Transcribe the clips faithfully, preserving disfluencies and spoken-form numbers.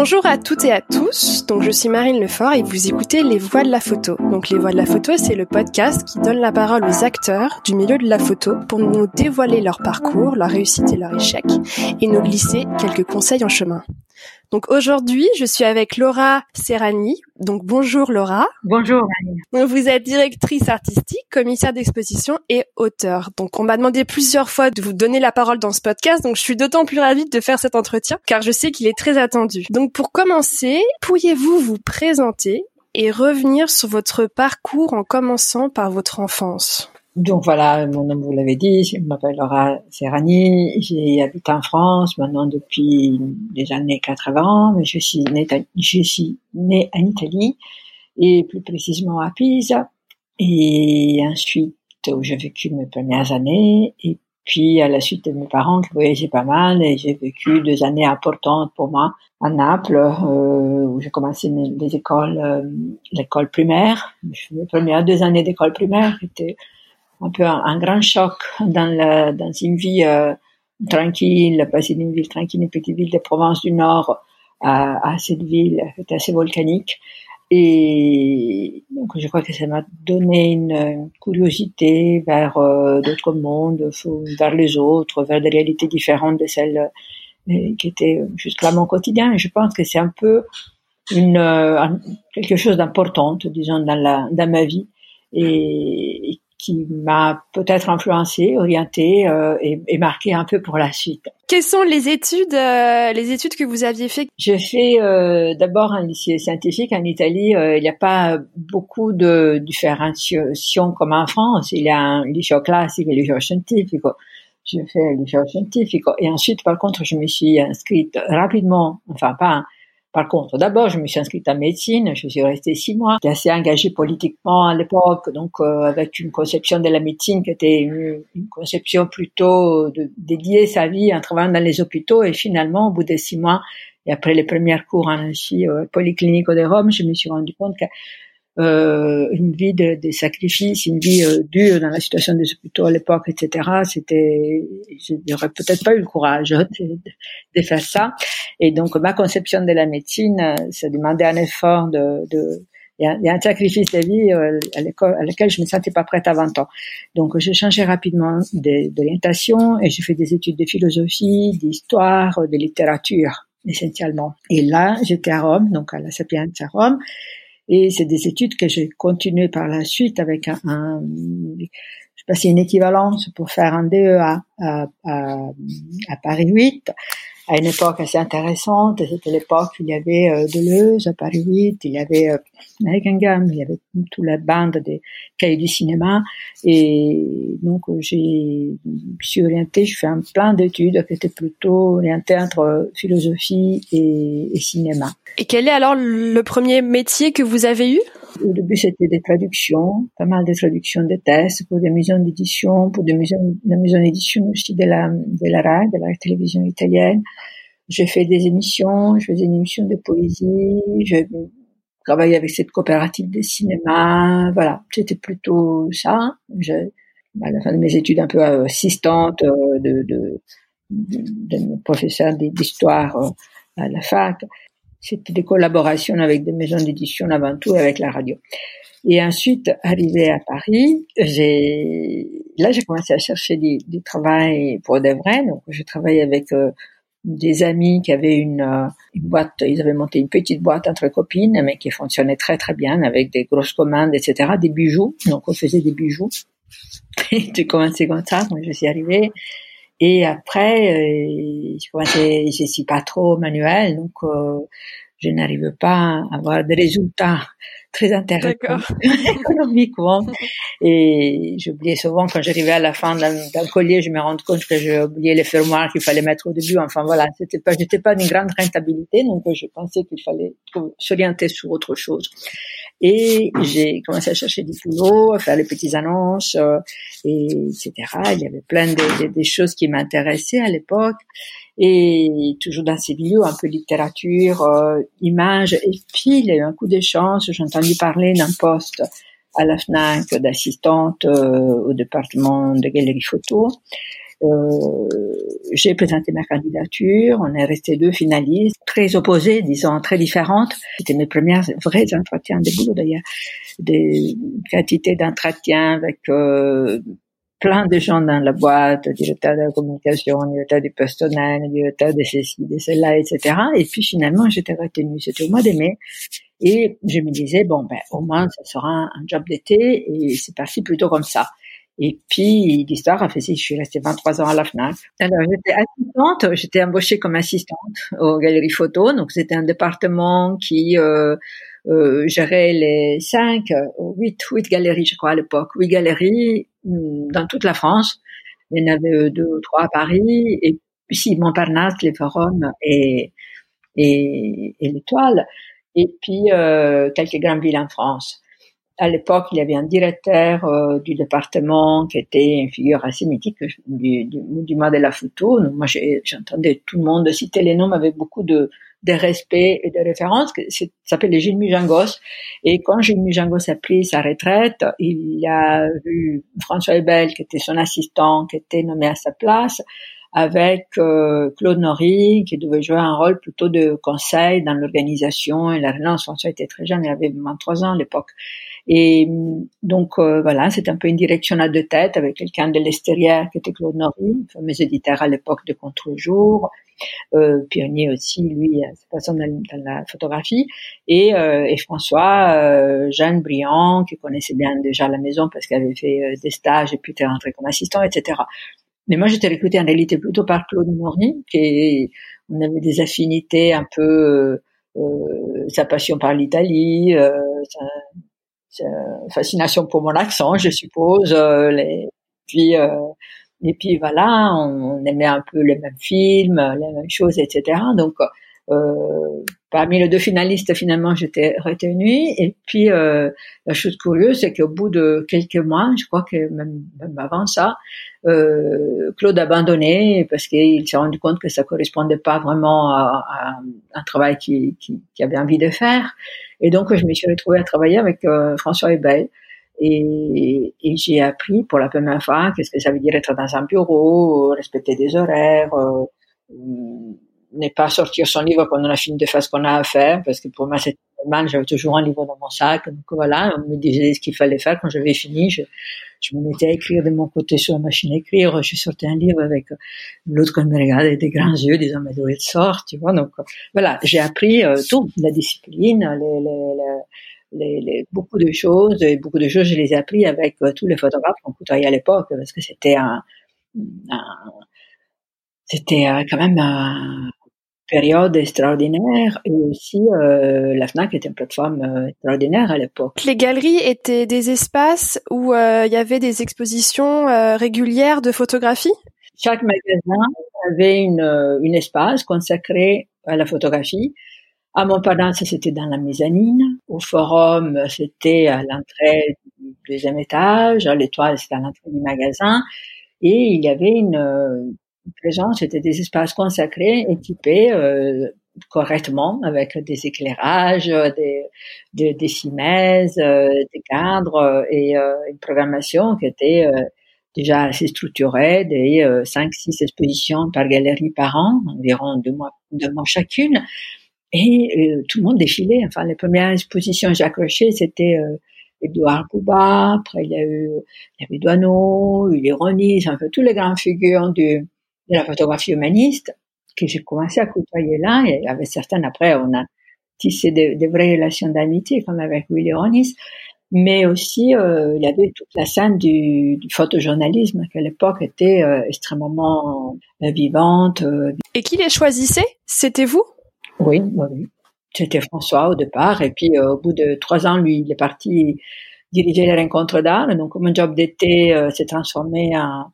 Bonjour à toutes et à tous, donc je suis Marine Lefort et vous écoutez Les Voix de la Photo. Donc Les Voix de la Photo, c'est le podcast qui donne la parole aux acteurs du milieu de la photo pour nous dévoiler leur parcours, leur réussite et leur échec et nous glisser quelques conseils en chemin. Donc aujourd'hui, je suis avec Laura Serrani. Donc bonjour Laura. Bonjour Marine. Vous êtes directrice artistique, commissaire d'exposition et auteure. Donc on m'a demandé plusieurs fois de vous donner la parole dans ce podcast, donc je suis d'autant plus ravie de faire cet entretien car je sais qu'il est très attendu. Donc pour commencer, pourriez-vous vous présenter et revenir sur votre parcours en commençant par votre enfance ? Donc voilà, mon nom, vous l'avez dit, je m'appelle Laura Serrani, j'habite en France maintenant depuis les années quatre-vingts, mais je suis née, je suis née en Italie, et plus précisément à Pise, et ensuite où j'ai vécu mes premières années, et puis à la suite de mes parents qui voyageaient pas mal, et j'ai vécu deux années importantes pour moi à Naples, euh, où j'ai commencé mes, les écoles, euh, l'école primaire, mes premières deux années d'école primaire, j'étais un peu un, un grand choc dans, la, dans une vie euh, tranquille, passer d'une ville tranquille, une petite ville des provinces du Nord, euh, à cette ville qui était assez volcanique. Et donc je crois que ça m'a donné une, une curiosité vers euh, d'autres mondes, vers les autres, vers des réalités différentes de celles euh, qui étaient jusque-là mon quotidien. Et je pense que c'est un peu une, euh, quelque chose d'important, disons, dans, la, dans ma vie. Et, et qui m'a peut-être influencée, orientée euh, et, et marquée un peu pour la suite. Quelles sont les études, euh, les études que vous aviez faites ? J'ai fait euh, d'abord un lycée scientifique en Italie. Euh, il n'y a pas beaucoup de différenciation comme en France. Il y a un lycée classique et le lycée scientifique. J'ai fait le lycée scientifique. Et ensuite, par contre, je me suis inscrite rapidement, enfin pas... Par contre, d'abord, je me suis inscrite en médecine, je suis restée six mois. J'étais assez engagée politiquement à l'époque, donc euh, avec une conception de la médecine qui était une, une conception plutôt de dédier sa vie en travaillant dans les hôpitaux. Et finalement, au bout de six mois, et après les premières cours en Russie, au Polyclinico de Rome, je me suis rendu compte que euh, une vie de, de sacrifice, une vie euh, dure dans la situation des hôpitaux à l'époque, et cetera, c'était, je n'aurais peut-être pas eu le courage de, de faire ça. Et donc, ma conception de la médecine, ça demandait un effort de, de, et un, et un sacrifice de vie à l'école, à laquelle je me sentais pas prête à vingt ans. Donc, j'ai changé rapidement d'orientation et j'ai fait des études de philosophie, d'histoire, de littérature, essentiellement. Et là, j'étais à Rome, donc à la Sapienza à Rome. Et c'est des études que j'ai continuées par la suite avec un, un je passais une équivalence pour faire un D E A à, à, à Paris huit. À une époque assez intéressante, c'était l'époque où il y avait euh, Deleuze à Paris huit, il y avait euh, il y avait toute la bande des Cahiers du cinéma, et donc j'ai, je suis orientée, je fais un plein d'études qui étaient plutôt orientées entre philosophie et, et cinéma. Et quel est alors le premier métier que vous avez eu ? Au début, c'était des traductions, pas mal de traductions de textes pour des maisons d'édition, pour des maisons, la maison d'édition aussi de la, de la R A I, de la télévision italienne. J'ai fait des émissions, je faisais une émission de poésie, je travaillais avec cette coopérative de cinéma, voilà. C'était plutôt ça. Je, à la fin de mes études, un peu assistante de, de, de, de mon professeur d'histoire à la fac. C'était des collaborations avec des maisons d'édition avant tout et avec la radio. Et ensuite, arrivée à Paris, j'ai, là, j'ai commencé à chercher du, du travail pour de vrai. Donc, je travaillais avec euh, des amis qui avaient une, euh, une boîte, ils avaient monté une petite boîte entre copines, mais qui fonctionnait très, très bien avec des grosses commandes, et cetera, des bijoux. Donc, on faisait des bijoux. Et j'ai commencé comme ça, donc je suis arrivée. Et après, euh, je commençais, je suis pas trop manuelle, donc euh, je n'arrive pas à avoir des résultats très intéressants économiquement. Et j'oubliais souvent, quand j'arrivais à la fin d'un, d'un collier, je me rends compte que j'ai oublié les fermoirs qu'il fallait mettre au début. Enfin voilà, c'était pas, j'étais pas d'une grande rentabilité, donc je pensais qu'il fallait s'orienter sur autre chose. Et j'ai commencé à chercher du boulot, à faire les petites annonces, euh, et etc. Il y avait plein de, de, de choses qui m'intéressaient à l'époque, et toujours dans ces milieux, un peu littérature, euh, images. Et puis, il y a eu un coup de chance, j'ai entendu parler d'un poste à la FNAC d'assistante euh, au département de galerie photo. Euh, j'ai présenté ma candidature, on est resté deux finalistes, très opposés, disons, très différentes. C'était mes premières vrais entretiens de boulot d'ailleurs, des quantités d'entretiens avec euh, plein de gens dans la boîte, directeur de la communication, directeur du personnel, directeur de ceci, de cela, et cetera. Et puis finalement, j'étais retenue, c'était au mois de mai. Et je me disais, bon, ben, au moins, ça sera un, un job d'été, et c'est parti plutôt comme ça. Et puis, l'histoire a fait si je suis restée vingt-trois ans à la FNAC. Alors, j'étais assistante, j'étais embauchée comme assistante aux galeries photo. Donc, c'était un département qui euh, euh, gérait les cinq, huit, huit galeries, je crois, à l'époque. Huit galeries dans toute la France. Il y en avait deux ou trois à Paris, et puis si, Montparnasse, les Forums et, et, et l'Étoile. Et puis euh, quelques grandes villes en France. À l'époque, il y avait un directeur euh, du département qui était une figure assez mythique du mouvement de la photo. Donc, moi, j'ai, j'entendais tout le monde citer les noms avec beaucoup de, de respect et de référence. Ça s'appelait Gilles Mijangos. Et quand Gilles Mijangos a pris sa retraite, il a vu François Hébel, qui était son assistant, qui était nommé à sa place, avec euh, Claude Nori, qui devait jouer un rôle plutôt de conseil dans l'organisation et la relance. François était très jeune, il avait vingt-trois ans à l'époque. Et donc, euh, voilà, c'était un peu une direction à deux têtes avec quelqu'un de l'extérieur qui était Claude Nori, fameux éditeur à l'époque de Contre-Jour, euh, pionnier aussi, lui, à cette façon dans, dans la photographie, et, euh, et François, euh, Jeanne Briand, qui connaissait bien déjà la maison parce qu'elle avait fait euh, des stages et puis était rentrée comme assistant, et cetera. Mais moi, j'étais recrutée en réalité plutôt par Claude Nori, qui on avait des affinités un peu, euh, sa passion par l'Italie, euh, sa, sa fascination pour mon accent, je suppose. Euh, les, puis, euh, et puis voilà, on, on aimait un peu les mêmes films, les mêmes choses, et cetera. Donc, euh, parmi les deux finalistes, finalement, j'étais retenue. Et puis, euh, la chose curieuse, c'est qu'au bout de quelques mois, je crois que même, même avant ça, euh, Claude a abandonné parce qu'il s'est rendu compte que ça correspondait pas vraiment à, à un travail qu'il, qu'il, qu'il avait envie de faire. Et donc, je me suis retrouvée à travailler avec euh, François Hébel. Et, et j'ai appris pour la première fois qu'est-ce que ça veut dire être dans un bureau, respecter des horaires, euh, ne pas sortir son livre quand on a fini de faire ce qu'on a à faire, parce que pour moi c'était normal, j'avais toujours un livre dans mon sac, donc voilà, on me disait ce qu'il fallait faire, quand j'avais fini, je, je me mettais à écrire de mon côté sur la machine à écrire, je sortais un livre avec l'autre qui me regardait avec des grands yeux, disant mais d'où il sort, tu vois, donc voilà, j'ai appris euh, tout, la discipline, les, les, les Les, les, beaucoup de choses, et beaucoup de choses je les ai appris avec euh, tous les photographes qu'on côtoyait à l'époque, parce que c'était un, un c'était euh, quand même une période extraordinaire, et aussi euh, la FNAC était une plateforme euh, extraordinaire à l'époque. Les galeries étaient des espaces où il euh, y avait des expositions euh, régulières de photographie. Chaque magasin avait une, une espace consacré à la photographie. À Montparnasse, c'était dans la mezzanine. Au Forum, c'était à l'entrée du deuxième étage. À l'Étoile, c'était à l'entrée du magasin. Et il y avait une, une présence, c'était des espaces consacrés, équipés euh, correctement, avec des éclairages, des, des, des cimaises, euh, des cadres et euh, une programmation qui était euh, déjà assez structurée, des euh, cinq, six expositions par galerie par an, environ deux mois, deux mois chacune. Et euh, tout le monde défilait. Enfin, les premières expositions Jacques Rocher, c'était euh, Eduardo Kobra. Après, il y a eu, il y avait Douaneau, Willy Ronis, un peu tous les grands figures du, de la photographie humaniste que j'ai commencé à côtoyer là. Et avec certaines, après, on a tissé des de vraies relations d'amitié, comme avec Willy Ronis. Mais aussi, euh, il y avait toute la scène du, du photojournalisme qui à l'époque était euh, extrêmement euh, vivante. Euh. Et qui les choisissait? C'était vous? Oui, oui, c'était François au départ, et puis euh, au bout de trois ans, lui, il est parti diriger les Rencontres d'art, donc mon job d'été euh, s'est transformé en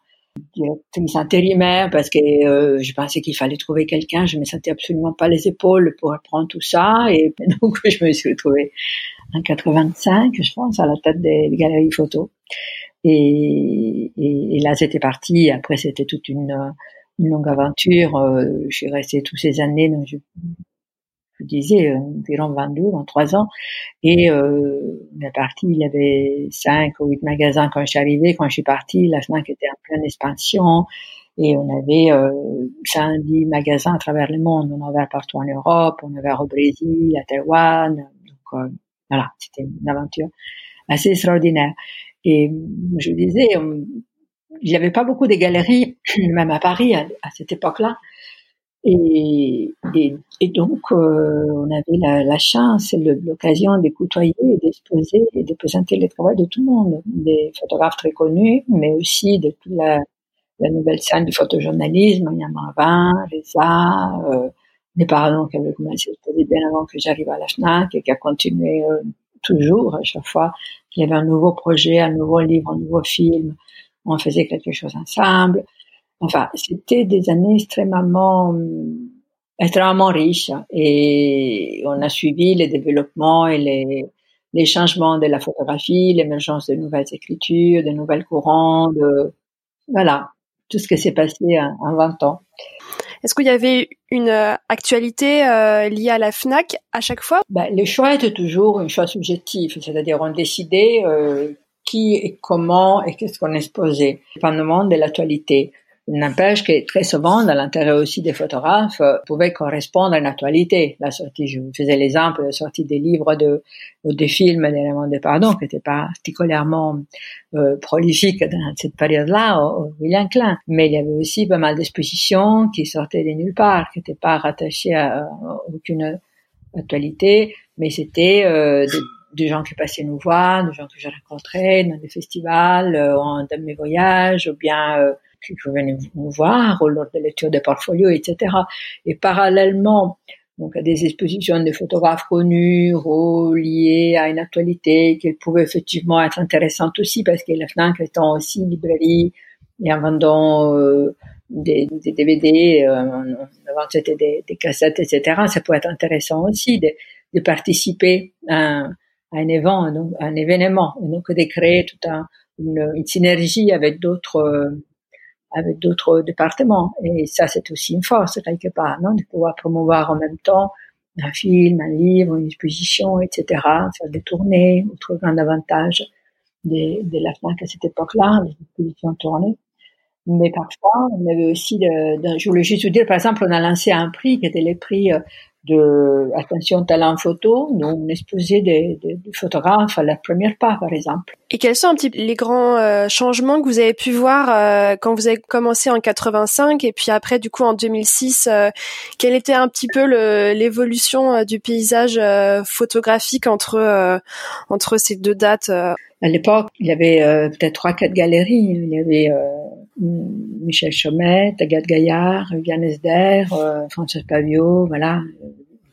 directrice intérimaire, parce que euh, je pensais qu'il fallait trouver quelqu'un, je me sentais absolument pas les épaules pour apprendre tout ça, et donc je me suis retrouvée en quatre-vingt-cinq, je pense, à la tête des, des galeries photos, et, et, et là c'était parti, après c'était toute une, une longue aventure, euh, je suis restée toutes ces années, donc je... je disais, environ vingt-deux, vingt-trois ans, et euh, on est parti, il y avait cinq ou huit magasins quand je suis arrivée, quand je suis partie, la FNAC était en pleine expansion, Et on avait euh, cinq dix magasins à travers le monde. On en avait partout en Europe, on avait au Brésil, à Taïwan. Donc euh, voilà, c'était une aventure assez extraordinaire. Et je disais, on, il n'y avait pas beaucoup de galeries, même à Paris à, à cette époque-là. Et, et, et donc, euh, on avait la, la chance et le, l'occasion de côtoyer, d'exposer et de présenter les travaux de tout le monde, des photographes très connus, mais aussi de toute la, la nouvelle scène du photojournalisme. Il y a Marvin, Reza, euh, des parents qui avaient commencé à exposer bien avant que j'arrive à la FNAC et qui a continué euh, toujours, à chaque fois qu'il y avait un nouveau projet, un nouveau livre, un nouveau film, on faisait quelque chose ensemble. Enfin, c'était des années extrêmement, extrêmement riches et on a suivi les développements et les, les changements de la photographie, l'émergence de nouvelles écritures, de nouvelles courants, de, voilà, tout ce qui s'est passé en, en vingt ans. Est-ce qu'il y avait une actualité euh, liée à la FNAC à chaque fois ? Ben, le choix était toujours un choix subjectif, c'est-à-dire on décidait euh, qui et comment et qu'est-ce qu'on exposait, dépendamment de l'actualité. Il n'empêche que très souvent, dans l'intérêt aussi des photographes, euh, pouvait correspondre à une actualité. La sortie, je vous faisais l'exemple, la sortie des livres de, ou des films d'éléments de pardon, qui n'étaient pas particulièrement euh, prolifiques dans cette période-là, au, au William Klein. Mais il y avait aussi pas mal d'expositions qui sortaient de nulle part, qui n'étaient pas rattachées à, à aucune actualité, mais c'était euh, des des gens qui passaient nous voir, des gens que j'ai rencontrés dans des festivals, euh, dans mes voyages, ou bien euh, qui venaient nous voir, ou lors de lecture des portfolios, et cetera. Et parallèlement, donc à des expositions de photographes connus, ou liées à une actualité, qu'elles pouvaient effectivement être intéressantes aussi, parce que la FNAC étant aussi une librairie, et en vendant euh, des, des D V D, euh, en vendant des, des cassettes, et cetera, ça peut être intéressant aussi de, de participer à un événement, un événement, et donc de créer toute un, une, une synergie avec d'autres, euh, avec d'autres départements. Et ça, c'est aussi une force quelque part, non, de pouvoir promouvoir en même temps un film, un livre, une exposition, et cetera. Faire des tournées, autre grand avantage de, de la FNAC à cette époque-là, les expositions tournées. Mais parfois, on avait aussi, de, de, je voulais juste vous dire, par exemple, on a lancé un prix qui était les prix euh, de attention talent photo, donc on exposait des, des, des photographes à la première part, par exemple. Et quels sont un petit les grands euh, changements que vous avez pu voir euh, quand vous avez commencé en quatre-vingt-cinq et puis après du coup en deux mille six, euh, quelle était un petit peu le, l'évolution euh, du paysage euh, photographique entre euh, entre ces deux dates euh. À l'époque, il y avait euh, peut-être trois quatre galeries, il y avait euh, Michel Chomet, Agathe Gaillard, Viviane Esder, euh, François Pavio, voilà,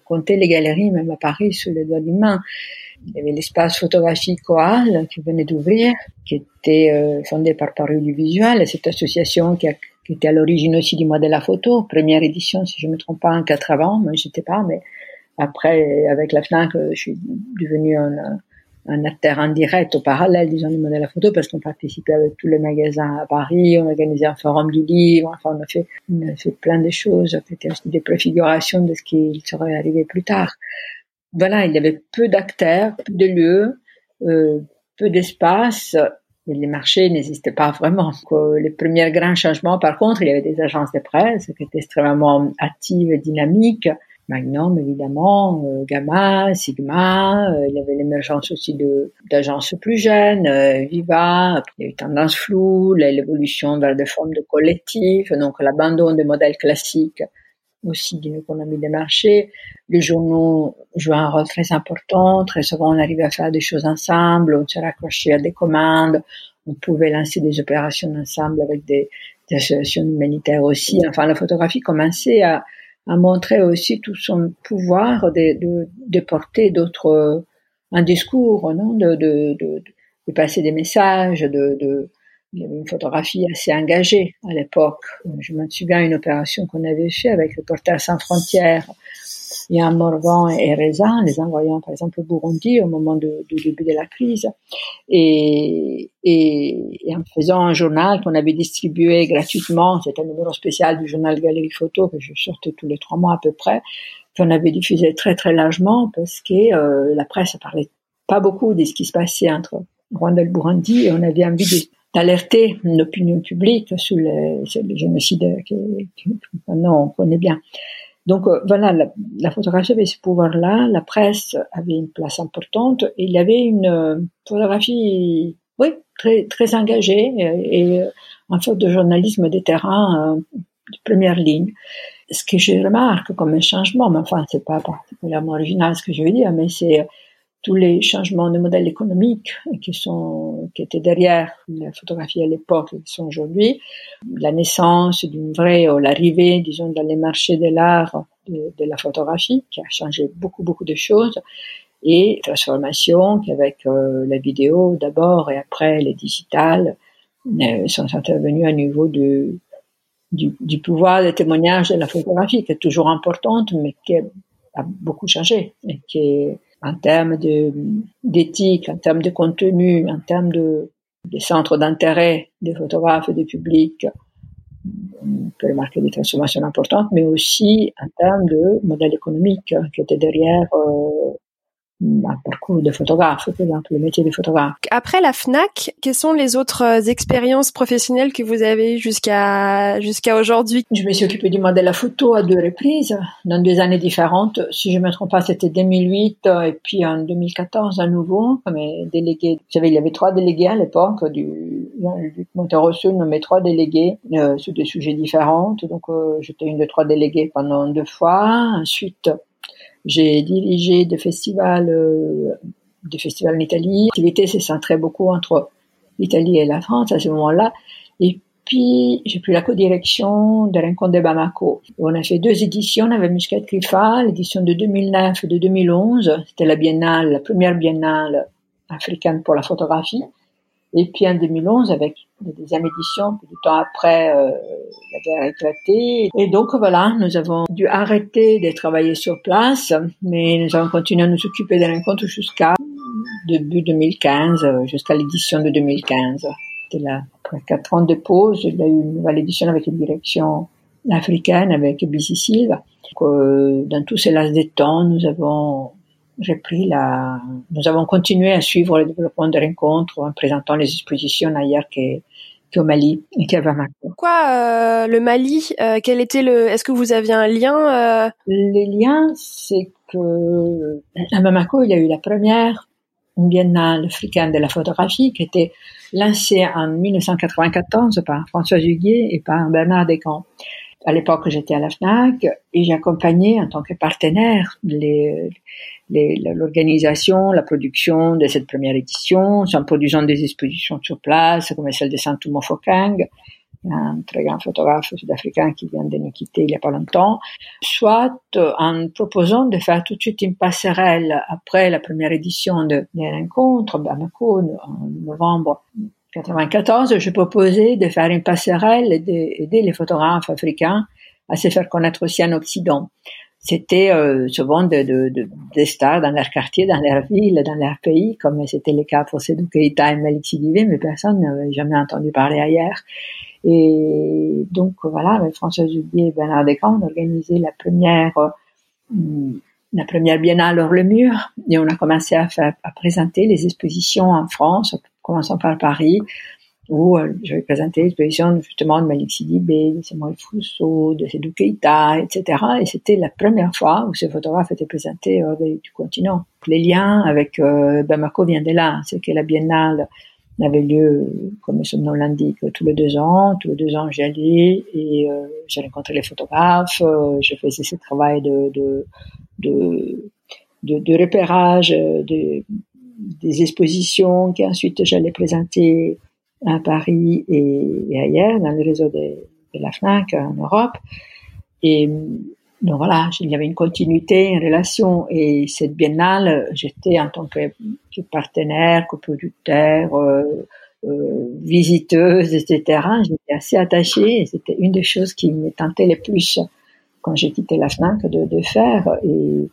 compter les galeries, même à Paris, sous les doigts d'une main. Il y avait l'espace photographique Coal qui venait d'ouvrir, qui était euh, fondé par Paris du Visuel, cette association qui, a, qui était à l'origine aussi du mois de la photo, première édition, si je ne me trompe pas, en quatre-vingts, moi je n'étais pas, mais après, avec la FNAC, je suis devenue un... un acteur en direct, au parallèle, disons, du modèle à la photo, parce qu'on participait avec tous les magasins à Paris, on organisait un forum du livre, enfin, on a fait, on a fait plein de choses, c'était aussi des préfigurations de ce qui serait arrivé plus tard. Voilà, il y avait peu d'acteurs, peu de lieux, euh, peu d'espace, mais les marchés n'existaient pas vraiment. Donc, les premiers grands changements, par contre, il y avait des agences de presse qui étaient extrêmement actives et dynamiques, Magnum, évidemment, euh, Gamma, Sigma, euh, il y avait l'émergence aussi de, d'agences plus jeunes, euh, Viva, il y a eu Tendance Floue, l'évolution vers des formes de collectifs, donc l'abandon des modèles classiques aussi d'une économie des marchés. Les journaux jouaient un rôle très important, très souvent on arrivait à faire des choses ensemble, on se raccrochait à des commandes, on pouvait lancer des opérations ensemble avec des, des associations humanitaires aussi. Enfin, la photographie commençait à a montré aussi tout son pouvoir de, de, de porter d'autres, un discours, non, de, de, de, de passer des messages, de, de, il y avait une photographie assez engagée à l'époque. Je me souviens d'une opération qu'on avait fait avec le Reporters sans frontières. Il y a Marvin et Reza, les envoyant par exemple au Burundi au moment du début de la crise, et, et, et en faisant un journal qu'on avait distribué gratuitement, c'était un numéro spécial du journal Galerie Photo que je sortais tous les trois mois à peu près, qu'on avait diffusé très très largement parce que euh, la presse parlait pas beaucoup de ce qui se passait entre Rwanda et le Burundi, et on avait envie de d'alerter l'opinion publique sur le, sur le génocide que, que maintenant on connaît bien. Donc euh, voilà, la, la photographie avait ce pouvoir-là, la presse avait une place importante, et il y avait une euh, photographie, oui, très très engagée et, et en sorte de journalisme des terrains euh, de première ligne. Ce que je remarque comme un changement, mais enfin c'est pas particulièrement original ce que je veux dire, mais c'est tous les changements de modèle économique qui sont, qui étaient derrière la photographie à l'époque et qui sont aujourd'hui, la naissance d'une vraie, ou l'arrivée, disons, dans les marchés de l'art de, de la photographie, qui a changé beaucoup, beaucoup de choses, et transformation qui, avec euh, la vidéo d'abord et après les digitales, euh, sont intervenus à niveau du, du, du pouvoir de témoignage de la photographie, qui est toujours importante, mais qui a beaucoup changé, et qui est, en termes de, d'éthique, en termes de contenu, en termes de, des centres d'intérêt des photographes et des publics, on peut remarquer des transformations importantes, mais aussi en termes de modèle économique qui était derrière euh, un parcours de photographe, par exemple, le métier de photographe. Après la F N A C, quelles sont les autres expériences professionnelles que vous avez eues jusqu'à, jusqu'à aujourd'hui? Je me suis occupée du monde de la photo à deux reprises, dans deux années différentes. Si je ne me trompe pas, c'était deux mille huit et puis en deux mille quatorze à nouveau, mes délégués. Vous savez, il y avait trois délégués à l'époque, du Jean-Luc Monterosso nommait trois délégués euh, sur des sujets différents. Donc, euh, j'étais une de trois délégués pendant deux fois. Ensuite, j'ai dirigé des festivals, euh, des festivals en Italie. L'activité s'est centrée beaucoup entre l'Italie et la France à ce moment-là. Et puis, j'ai pris la co-direction de Rencontres de Bamako. On a fait deux éditions avec Muscat Krifa, l'édition de deux mille neuf et de deux mille onze. C'était la biennale, la première biennale africaine pour la photographie. Et puis, en deux mille onze, avec la deuxième édition, peu de temps après, euh, la guerre a éclaté. Et donc, voilà, nous avons dû arrêter de travailler sur place, mais nous avons continué à nous occuper des rencontres jusqu'à début deux mille quinze, jusqu'à l'édition de deux mille quinze. C'était là, après quatre ans de pause, il y a eu une nouvelle édition avec une direction africaine, avec B C Silva. Donc, euh, dans tous ces laps de temps, nous avons repris la, nous avons continué à suivre le développement des rencontres en présentant les expositions ailleurs qu'au Mali et qu'à Bamako. Pourquoi euh, le Mali? euh, Quel était le, est-ce que vous aviez un lien? euh... Les liens, c'est que à Bamako, il y a eu la première biennale africaine de la photographie qui était lancée en mille neuf cent quatre-vingt-quatorze par François Huguet et par Bernard Descamps. À l'époque, j'étais à la F N A C et j'accompagnais en tant que partenaire les, les, l'organisation, la production de cette première édition, en produisant des expositions sur place, comme celle de Santumo Fokang, un très grand photographe sud-africain qui vient de nous quitter il n'y a pas longtemps, soit en proposant de faire tout de suite une passerelle après la première édition de, des rencontres, Bamako, en novembre quatre-vingt-quatorze, je proposais de faire une passerelle et d'aider les photographes africains à se faire connaître aussi en Occident. C'était euh, souvent de, de, de, des stars dans leur quartier, dans leur ville, dans leur pays, comme c'était le cas pour Seydou Keïta et Malick Sidibé, mais personne n'avait jamais entendu parler ailleurs. Et donc voilà, avec François Huguet et Bernard Descamps, on organisait la première, euh, la première biennale hors le mur, et on a commencé à, faire, à présenter les expositions en France, commençant par Paris, où euh, j'avais présenté l'exposition justement de Malick Sidibé, de Samuel Frousseau, de Seydou Keïta, et cetera. Et c'était la première fois où ce photographe était présenté hors du continent. Les liens avec euh, Bamako viennent de là, c'est que la biennale avait lieu, comme son nom l'indique, tous les deux ans. Tous les deux ans, j'y allais et euh, j'ai rencontré les photographes, euh, je faisais ce travail de, de, de, de, de repérage, de des expositions qu'ensuite j'allais présenter à Paris et, et ailleurs, dans le réseau de, de la F N A C en Europe. Et donc voilà, il y avait une continuité, une relation. Et cette biennale, j'étais en tant que, que partenaire, coproducteur, euh, euh, visiteuse, et cetera. J'étais assez attachée et c'était une des choses qui me tentait le plus quand j'ai quitté la F N A C de, de faire. Et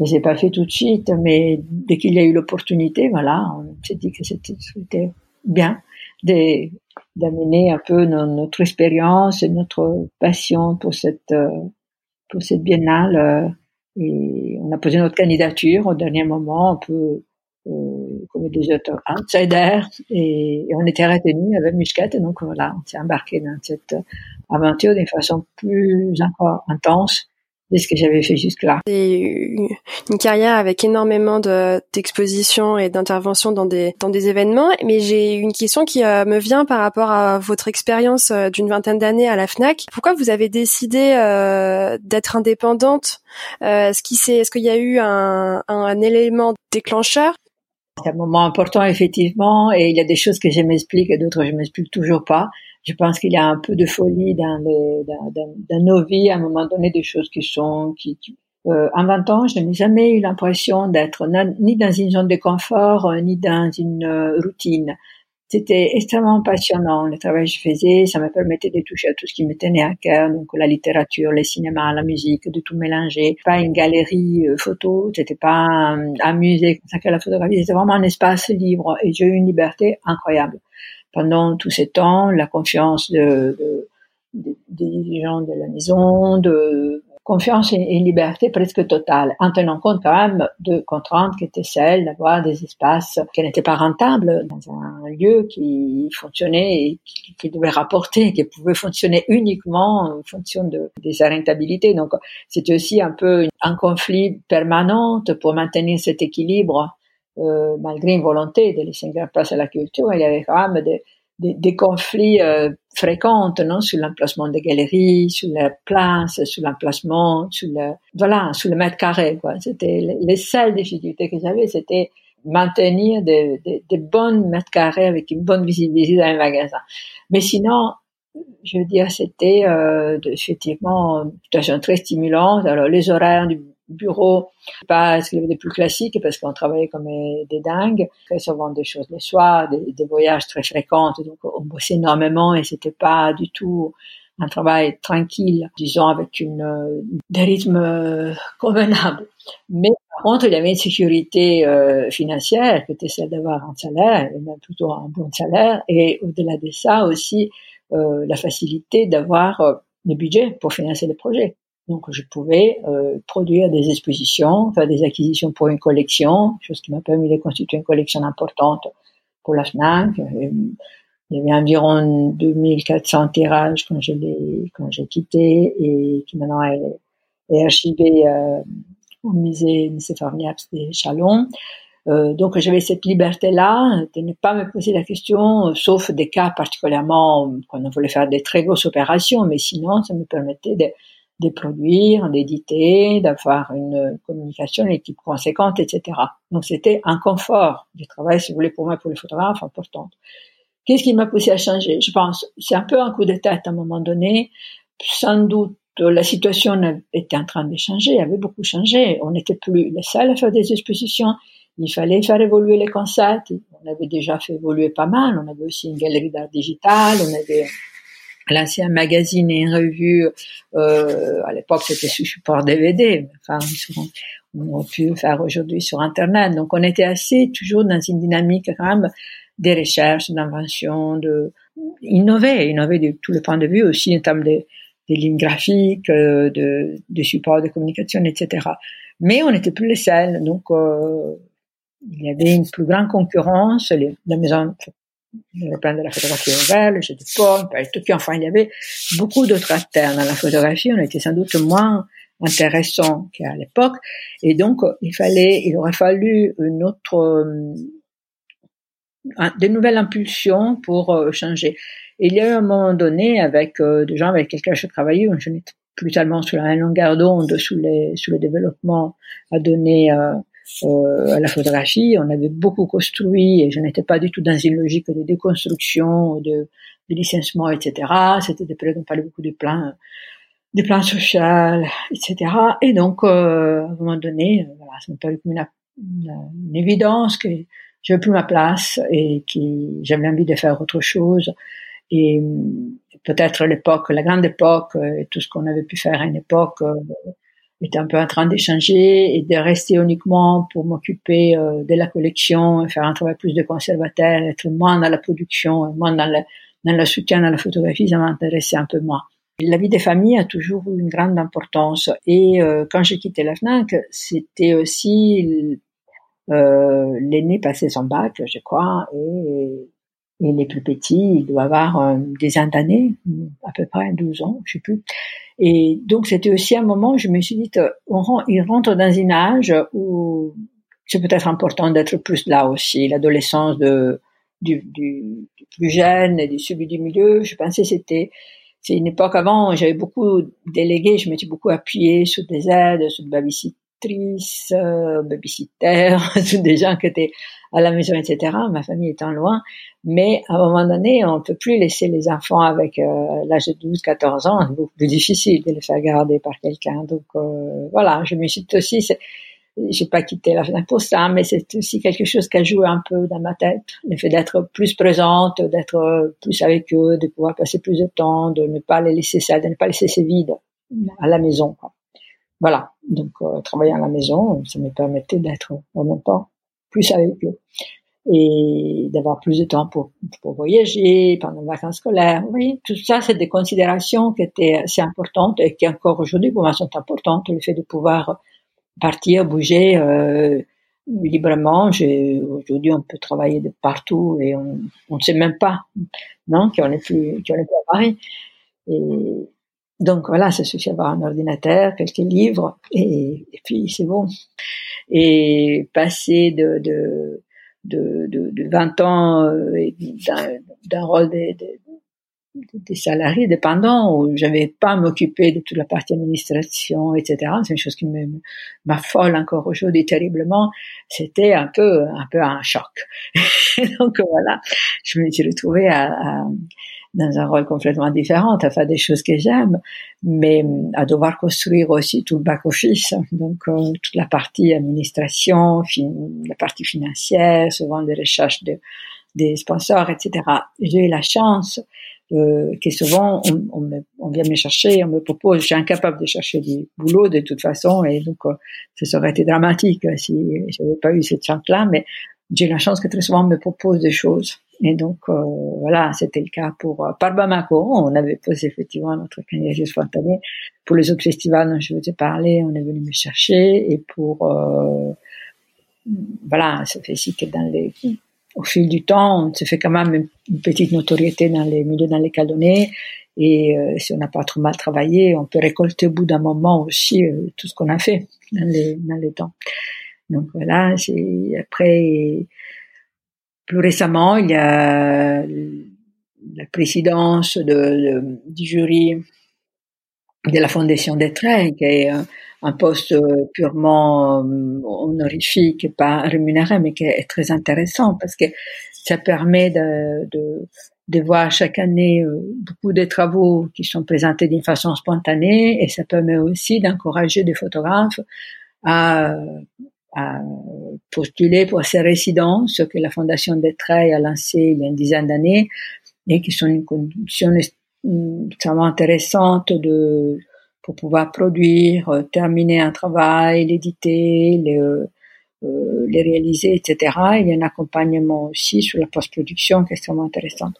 je ne l'ai pas fait tout de suite, mais dès qu'il y a eu l'opportunité, voilà, on s'est dit que c'était, c'était bien de, d'amener un peu no, notre expérience et notre passion pour cette, pour cette biennale. Et on a posé notre candidature au dernier moment, un peu euh, comme des auteurs outsiders, et, et on était retenus avec Muscat, et donc voilà, on s'est embarqué dans cette aventure d'une façon plus encore intense de ce que j'avais fait jusque-là. C'est une, une carrière avec énormément de, d'expositions et d'interventions dans des, dans des événements, mais j'ai une question qui euh, me vient par rapport à votre expérience euh, d'une vingtaine d'années à la FNAC. Pourquoi vous avez décidé euh, d'être indépendante ? euh, est-ce, qu'il est, est-ce qu'il y a eu un, un, un élément déclencheur ? C'est un moment important, effectivement, et il y a des choses que je m'explique et d'autres que je m'explique toujours pas. Je pense qu'il y a un peu de folie dans, les, dans, dans, dans nos vies, à un moment donné, des choses qui sont... Qui, qui, euh, en vingt ans, je n'ai jamais eu l'impression d'être na, ni dans une zone de confort, euh, ni dans une euh, routine. C'était extrêmement passionnant, le travail que je faisais, ça me permettait de toucher à tout ce qui me tenait à cœur, donc la littérature, le cinéma, la musique, de tout mélanger. Pas une galerie euh, photo, c'était pas un, un musée consacré à la photographie, c'était vraiment un espace libre et j'ai eu une liberté incroyable. Pendant tout ce temps, la confiance de, de, de, des gens de la maison, de confiance et, et liberté presque totale, en tenant compte quand même de contraintes qui étaient celles d'avoir des espaces qui n'étaient pas rentables dans un lieu qui fonctionnait et qui, qui devait rapporter, qui pouvait fonctionner uniquement en fonction de, de sa rentabilité. Donc, c'était aussi un peu un conflit permanent pour maintenir cet équilibre. Euh, malgré une volonté de laisser une grande place à la culture, il y avait quand même des, des, des conflits euh, fréquents, non, sur l'emplacement des galeries, sur la place, sur l'emplacement, sur le voilà, sur le mètre carré. Quoi. C'était les seules difficultés que j'avais, c'était maintenir des, des, des bonnes mètres carrés avec une bonne visibilité dans les magasins. Mais sinon, je veux dire, c'était euh, effectivement une situation très stimulante. Alors les horaires du bureau, pas ce qu'il y avait de plus classique parce qu'on travaillait comme des dingues, très souvent des choses le soir, des, des voyages très fréquents, donc on bossait énormément et c'était pas du tout un travail tranquille, disons avec une, des rythmes convenables. Mais par contre, il y avait une sécurité euh, financière qui était celle d'avoir un salaire, et même plutôt un bon salaire, et au-delà de ça aussi euh, la facilité d'avoir euh, le budget pour financer les projets. Donc, je pouvais euh, produire des expositions, faire des acquisitions pour une collection, chose qui m'a permis de constituer une collection importante pour la FNAC. Et, il y avait environ deux mille quatre cents tirages quand je l'ai, quand j'ai quitté et qui maintenant est, est archivé euh, au musée Nicéphore-Niaps des Chalons. Euh, donc, j'avais cette liberté-là de ne pas me poser la question, euh, sauf des cas particulièrement quand on voulait faire des très grosses opérations, mais sinon, ça me permettait de de produire, d'éditer, d'avoir une communication, une équipe conséquente, et cetera. Donc c'était un confort du travail, si vous voulez, pour moi, pour les photographes, important. Qu'est-ce qui m'a poussé à changer ? Je pense, c'est un peu un coup de tête à un moment donné. Sans doute, la situation était en train de changer, avait beaucoup changé. On n'était plus les seuls à faire des expositions. Il fallait faire évoluer les concepts. On avait déjà fait évoluer pas mal. On avait aussi une galerie d'art digital. On avait l'ancien magazine et une revue, euh, à l'époque c'était sous support D V D, enfin on aurait pu le faire aujourd'hui sur Internet. Donc on était assez toujours dans une dynamique quand même des recherches, d'invention, de innover, innover de tous les points de vue aussi en termes de, de lignes graphiques, de, de supports de communication, et cetera. Mais on n'était plus les seuls, donc euh, il y avait une plus grande concurrence, les, la maison. Le plan de la photographie nouvelle, le jeu de porn, tout qui, enfin, il y avait beaucoup d'autres acteurs dans la photographie. On était sans doute moins intéressants qu'à l'époque. Et donc, il fallait, il aurait fallu une autre, de nouvelles impulsions pour changer. Et il y a eu un moment donné avec des gens avec lesquels je travaillais, je n'étais plus tellement sur la longueur d'onde, sur les, sur le développement à donner, euh, Euh, à la photographie, on avait beaucoup construit et je n'étais pas du tout dans une logique de déconstruction, de, de licenciement, et cetera. C'était des périodes où on parlait beaucoup de plans, de plans sociaux, et cetera. Et donc, euh, à un moment donné, voilà, ça me paraît comme une, une évidence que j'avais plus ma place et que j'avais envie de faire autre chose. Et peut-être l'époque, la grande époque, et tout ce qu'on avait pu faire à une époque, euh, était un peu en train d'échanger et de rester uniquement pour m'occuper euh, de la collection, faire un travail plus de conservateur, être moins dans la production, moins dans le, dans le soutien à la photographie, ça m'intéressait un peu moins. La vie des familles a toujours eu une grande importance et euh, quand j'ai quitté la FNAC, c'était aussi Euh, l'aîné passait son bac, je crois, et, et les plus petits, il doit avoir euh, une dizaine d'années, à peu près douze ans, je sais plus. Et donc, c'était aussi un moment où je me suis dit, on rentre, il rentre dans un âge où c'est peut-être important d'être plus là aussi, l'adolescence de, du, du, du plus jeune et du celui du milieu. Je pensais c'était, c'est une époque avant, j'avais beaucoup délégué, je m'étais beaucoup appuyée sur des aides, sur des babysitters, euh, babysitter, sur des gens qui étaient à la maison, et cetera, ma famille étant loin. Mais à un moment donné, on ne peut plus laisser les enfants avec euh, l'âge de douze, quatorze ans, c'est beaucoup plus difficile de les faire garder par quelqu'un. Donc euh, voilà, je me suis dit aussi... C'est, j'ai pas quitté la F N A C pour ça, mais c'est aussi quelque chose qui a joué un peu dans ma tête. Le fait d'être plus présente, d'être plus avec eux, de pouvoir passer plus de temps, de ne pas les laisser seuls, de ne pas les laisser vides à la maison, quoi. Voilà. Donc, euh, travailler à la maison, ça me permettait d'être en même temps plus avec eux. Et d'avoir plus de temps pour, pour voyager, pendant les vacances scolaires. Oui, tout ça, c'est des considérations qui étaient assez importantes et qui encore aujourd'hui pour moi sont importantes. Le fait de pouvoir partir, bouger euh, librement. J'ai, aujourd'hui, on peut travailler de partout et on ne sait même pas, non, qu'on n'est plus, qu'on n'est plus à Paris. Et donc voilà, ça suffit d'avoir un ordinateur, quelques livres et, et puis c'est bon. Et passer de de de de, de vingt ans euh, d'un, d'un rôle des de, des salariés dépendants où j'avais pas à m'occuper de toute la partie administration, et cetera. C'est une chose qui me, m'affole encore aujourd'hui terriblement. C'était un peu, un peu un choc. Donc voilà, je me suis retrouvée à, à, dans un rôle complètement différent, à faire des choses que j'aime, mais à devoir construire aussi tout le back-office, donc euh, toute la partie administration, fin, la partie financière, souvent des recherches de, des sponsors, et cetera. J'ai eu la chance Euh, que souvent on, on, me, on vient me chercher, on me propose, je suis incapable de chercher du boulot de toute façon et donc euh, ça aurait été dramatique si j'avais pas eu cette chance-là, mais j'ai la chance que très souvent on me propose des choses et donc euh, voilà, c'était le cas pour euh, par Bamako, on avait posé effectivement notre candidature spontanée pour les autres festivals dont je vous ai parlé, on est venu me chercher et pour euh, voilà, ça fait ici que dans les au fil du temps, on se fait quand même une petite notoriété dans les milieux dans lesquels on est. Et euh, si on n'a pas trop mal travaillé, on peut récolter au bout d'un moment aussi euh, tout ce qu'on a fait dans les, dans les temps. Donc voilà, c'est, après, plus récemment, il y a la présidence de, de, du jury de la Fondation des Traits, qui est un, un poste purement honorifique, pas rémunéré, mais qui est très intéressant parce que ça permet de, de, de voir chaque année beaucoup de travaux qui sont présentés d'une façon spontanée et ça permet aussi d'encourager des photographes à, à postuler pour ces résidences que la Fondation des Traits a lancées il y a une dizaine d'années et qui sont une condition extrêmement intéressante de, pour pouvoir produire, euh, terminer un travail, l'éditer, le, euh, les réaliser, et cetera. Il y a un accompagnement aussi sur la post-production qui est extrêmement intéressante.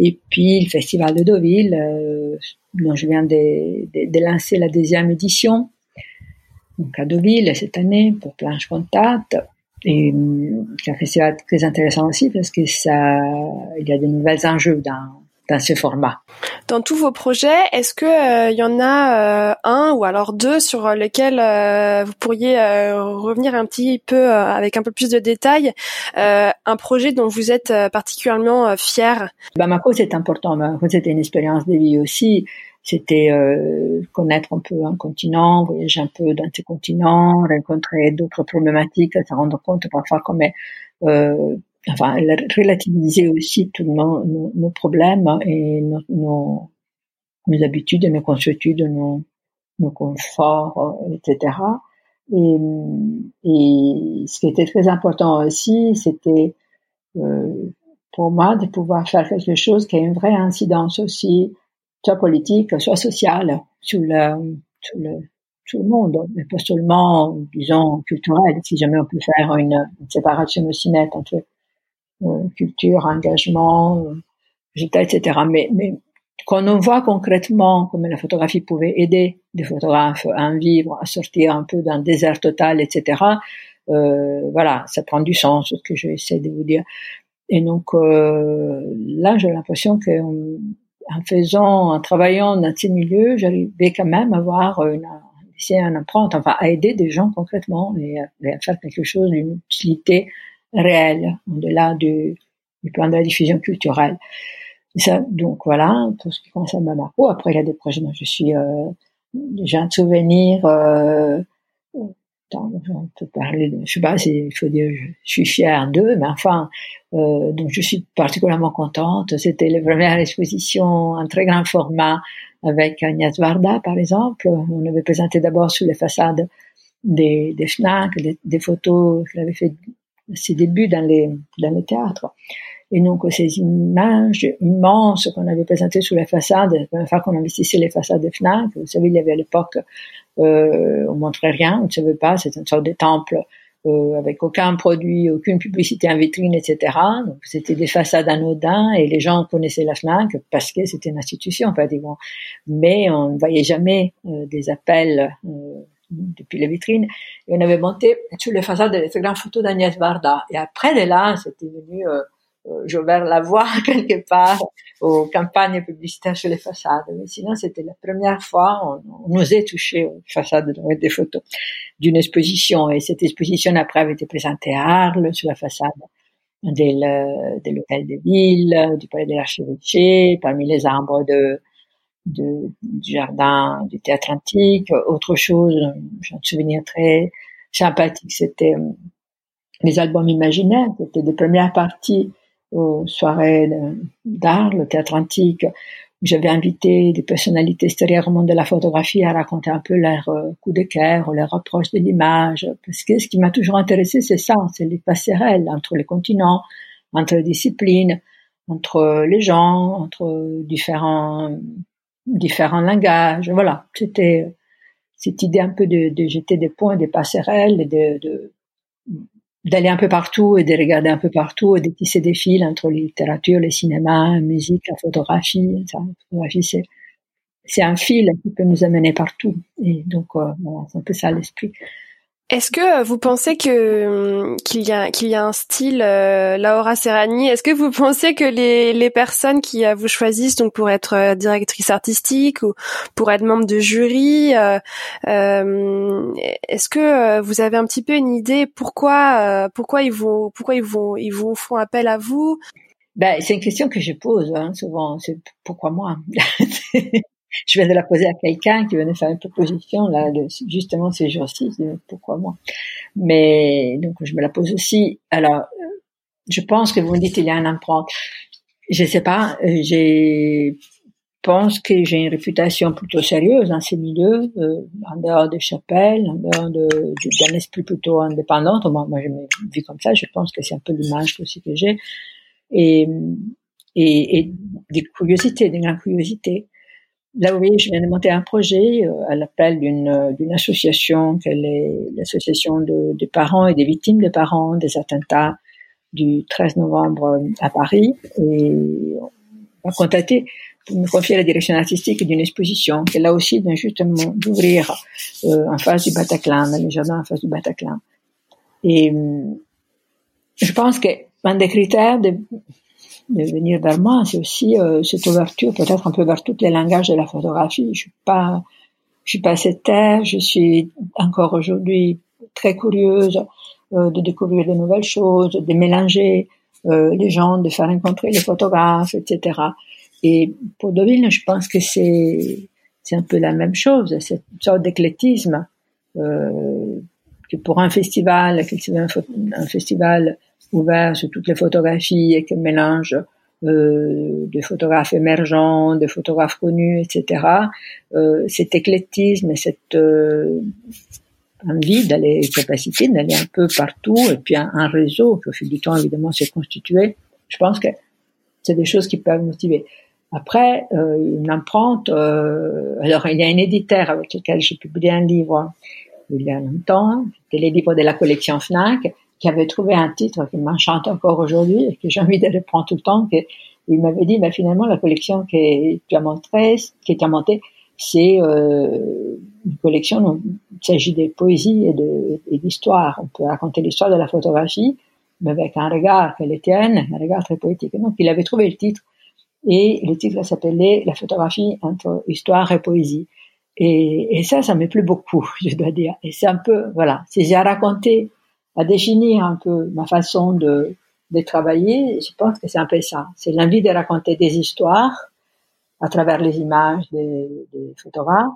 Et puis, le Festival de Deauville, euh, dont je viens de, de, de lancer la deuxième édition, donc à Deauville, cette année, pour Planche Contact. Et c'est un festival très intéressant aussi parce que ça, il y a de nouveaux enjeux dans dans ce format. Dans tous vos projets, est-ce que il euh, y en a euh, un ou alors deux sur lesquels euh, vous pourriez euh, revenir un petit peu euh, avec un peu plus de détails, euh, un projet dont vous êtes euh, particulièrement euh, fier? Bamako, c'est important. Bamako, c'était une expérience de vie aussi. C'était euh, connaître un peu un continent, voyager un peu dans ce continent, rencontrer d'autres problématiques, se rendre compte parfois qu'on est euh, enfin, relativiser aussi tous nos, nos, nos problèmes et nos, nos, nos habitudes, nos consuétudes, nos, nos conforts, et cetera. Et, et ce qui était très important aussi, c'était euh, pour moi de pouvoir faire quelque chose qui a une vraie incidence aussi, soit politique, soit sociale, sur le, sur le, tout le monde, mais pas seulement, disons, culturel. Si jamais on peut faire une, une séparation aussi nette entre Euh, culture, engagement, résultat, et cetera. Mais, mais quand on voit concrètement comment la photographie pouvait aider des photographes à en vivre, à sortir un peu d'un désert total, et cetera, Euh, voilà, ça prend du sens, ce que je essaie de vous dire. Et donc euh, là, j'ai l'impression que en faisant, en travaillant dans ces milieux, j'arrivais quand même à avoir une, une empreinte, enfin à aider des gens concrètement et, et à faire quelque chose d'une utilité réelle au-delà du, du plan de la diffusion culturelle. Et ça, donc voilà, pour ce qui concerne ma marque. Après, il y a des projets dont je suis euh, déjà un souvenir. Euh, Attends, on peut parler de, je sais pas s'il faut dire je suis fière d'eux, mais enfin euh, donc je suis particulièrement contente. C'était la première exposition en très grand format avec Agnès Varda par exemple. On avait présenté d'abord sur les façades des, des FNAC des, des photos qu'elle avait fait à ses débuts dans les dans les théâtres. Et donc ces images immenses qu'on avait présentées sur les façades, la première fois qu'on investissait les façades des FNAC, vous savez, il y avait à l'époque Euh, on montrait rien, on ne savait pas, c'était une sorte de temple euh, avec aucun produit, aucune publicité en vitrine, et cetera. Donc, c'était des façades anodines et les gens connaissaient la FNAC parce que c'était une institution, pratiquement. Mais on ne voyait jamais euh, des appels euh, depuis la vitrine. Et on avait monté sur les façades des très grandes photos d'Agnès Varda. Et après de là, c'était venu... Euh, j'ai ouvert la voie quelque part aux campagnes publicitaires sur les façades. Mais sinon, c'était la première fois on, on osait toucher aux façades avec des photos d'une exposition. Et cette exposition, après, avait été présentée à Arles, sur la façade de, de l'hôtel de ville, du palais de l'archevêché, parmi les arbres de, de, du jardin du théâtre antique. Autre chose, j'ai un souvenir très sympathique, c'était les albums imaginaires, c'était des premières parties aux soirées d'art, le théâtre antique. J'avais invité des personnalités extérieures au monde de la photographie à raconter un peu leur coup de cœur, leur approche de l'image. Parce que ce qui m'a toujours intéressé, c'est ça, c'est les passerelles entre les continents, entre les disciplines, entre les gens, entre différents, différents langages. Voilà. C'était cette idée un peu de, de jeter des points, des passerelles, de, de, d'aller un peu partout et de regarder un peu partout et de tisser des fils entre littérature, le cinéma, la musique, la photographie. Ça, la photographie, c'est, c'est un fil qui peut nous amener partout. Et donc, euh, voilà, c'est un peu ça l'esprit. Est-ce que vous pensez que, qu'il y a, qu'il y a un style, euh, Laura Serrani? Est-ce que vous pensez que les, les personnes qui vous choisissent, donc, pour être directrice artistique ou pour être membre de jury, euh, euh, est-ce que vous avez un petit peu une idée pourquoi, euh, pourquoi ils vont, pourquoi ils vont, ils vont font appel à vous? Ben, c'est une question que je pose, hein, souvent. C'est pourquoi moi? Je viens de la poser à quelqu'un qui venait faire une proposition là, de, justement ces jours-ci. Pourquoi moi? Mais donc je me la pose aussi. Alors, je pense que vous me dites qu'il y a un empreinte. Je sais pas. Je pense que j'ai une réputation plutôt sérieuse dans ces milieux, euh, en dehors des chapelles, en dehors de, de, d'un esprit plutôt indépendant. Moi, moi, je me vis comme ça. Je pense que c'est un peu l'image aussi que j'ai et et, et des curiosités, des grandes curiosités. Là, vous voyez, je viens de monter un projet à l'appel d'une, d'une association, qui est l'association de, de parents et des victimes de parents des attentats du treize novembre à Paris. Et on m'a contacté pour me confier la direction artistique d'une exposition, qui est là aussi vient justement d'ouvrir euh, en face du Bataclan, dans les jardins en face du Bataclan. Et je pense qu'un des critères de... de venir vers moi, c'est aussi euh, cette ouverture, peut-être un peu vers tous les langages de la photographie. Je suis pas, je suis pas assez terre, je suis encore aujourd'hui très curieuse euh, de découvrir de nouvelles choses, de mélanger euh, les gens, de faire rencontrer les photographes, et cetera. Et pour Deauville, je pense que c'est, c'est un peu la même chose, cette sorte d'éclectisme euh, que pour un festival, un festival ouvert sur toutes les photographies et que mélange euh, de photographes émergents, de photographes connus, et cetera. Euh, cet éclectisme et cette euh, envie d'aller, capacité d'aller un peu partout et puis un, un réseau qui au fil du temps évidemment s'est constitué. Je pense que c'est des choses qui peuvent motiver. Après, euh, une empreinte. Euh, alors il y a un éditeur avec lequel j'ai publié un livre hein, il y a longtemps. C'était les livres de la collection FNAC, qui avait trouvé un titre qui m'enchante encore aujourd'hui et que j'ai envie de reprendre tout le temps, que il m'avait dit, bah, finalement, la collection que tu as montrée, qui tu as montée, c'est, euh, une collection dont il s'agit de poésie et, de, et d'histoire. On peut raconter l'histoire de la photographie, mais avec un regard que les tienne, un regard très poétique. Et donc, il avait trouvé le titre, et le titre s'appelait « La photographie entre histoire et poésie ». Et, et ça, ça me plaît beaucoup, je dois dire. Et c'est un peu, voilà, si j'ai à raconter, à définir un peu ma façon de, de travailler, je pense que c'est un peu ça. C'est l'envie de raconter des histoires à travers les images des, des photographes.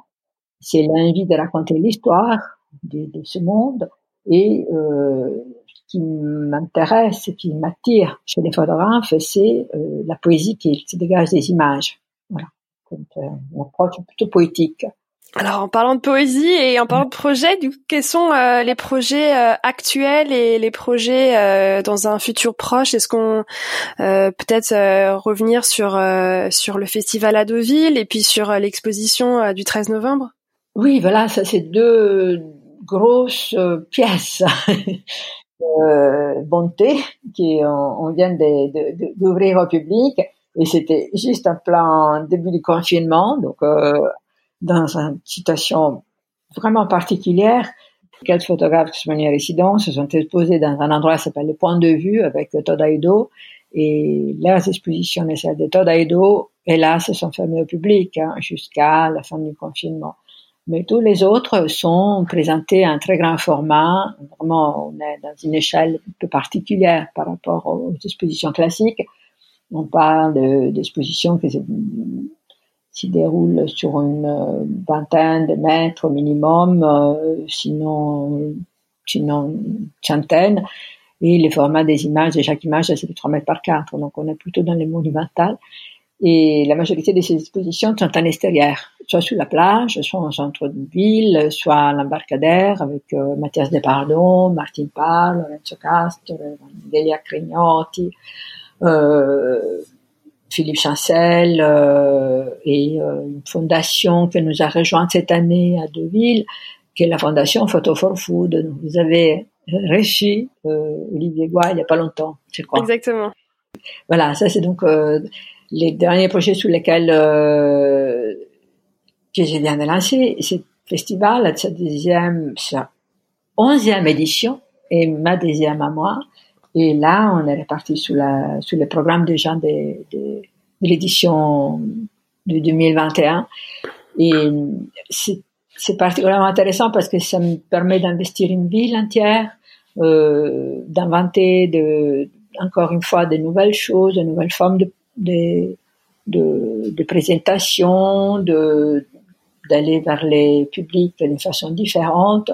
C'est l'envie de raconter l'histoire de, de ce monde. Et euh, ce qui m'intéresse, ce qui m'attire chez les photographes, c'est euh, la poésie qui se dégage des images. Voilà, donc euh, une approche plutôt poétique. Alors, en parlant de poésie et en parlant de projets, du coup, quels sont euh, les projets euh, actuels et les projets euh, dans un futur proche? Est-ce qu'on euh, peut-être euh, revenir sur euh, sur le festival à Deauville et puis sur euh, l'exposition euh, du treize novembre? Oui, voilà, ça c'est deux grosses euh, pièces euh, bonté qui on, on vient de, de, de, d'ouvrir au public, et c'était juste en plein début du confinement, donc. Euh, dans une situation vraiment particulière. Quatre photographes qui sont venus à résidence se sont exposés dans un endroit qui s'appelle le Point de Vue avec Todaido, et leurs expositions et celles de Todaido, hélas, se sont fermées au public hein, jusqu'à la fin du confinement. Mais tous les autres sont présentés à un très grand format. Vraiment, on est dans une échelle un peu particulière par rapport aux expositions classiques. On parle de, d'expositions qui s'y déroule sur une vingtaine de mètres au minimum, euh, sinon, sinon une centaine. Et le format des images, de chaque image, c'est de trois mètres par quatre. Donc, on est plutôt dans les monumentales. Et la majorité de ces expositions sont en extérieur, soit sur la plage, soit en centre de ville, soit à l'embarcadère avec euh, Mathias Depardon, Martin Parr, Lorenzo Castro, Delia Crignotti, euh, Philippe Chancel euh, et euh, une fondation qui nous a rejoint cette année à Deauville, qui est la fondation Photo for Food. Vous avez reçu euh, Olivier Goua il n'y a pas longtemps, je crois. Exactement. Voilà, ça c'est donc euh, les derniers projets sous lesquels euh, que je viens de lancer. C'est festival à sa deuxième, sa onzième édition et ma deuxième à moi. Et là, on est reparti sous la, sous le programme déjà de, de, de l'édition de deux mille vingt et un. Et c'est, c'est particulièrement intéressant parce que ça me permet d'investir une ville entière, euh, d'inventer de, encore une fois de nouvelles choses, de nouvelles formes de, de, de, de présentation, de, d'aller vers les publics d'une façon différente.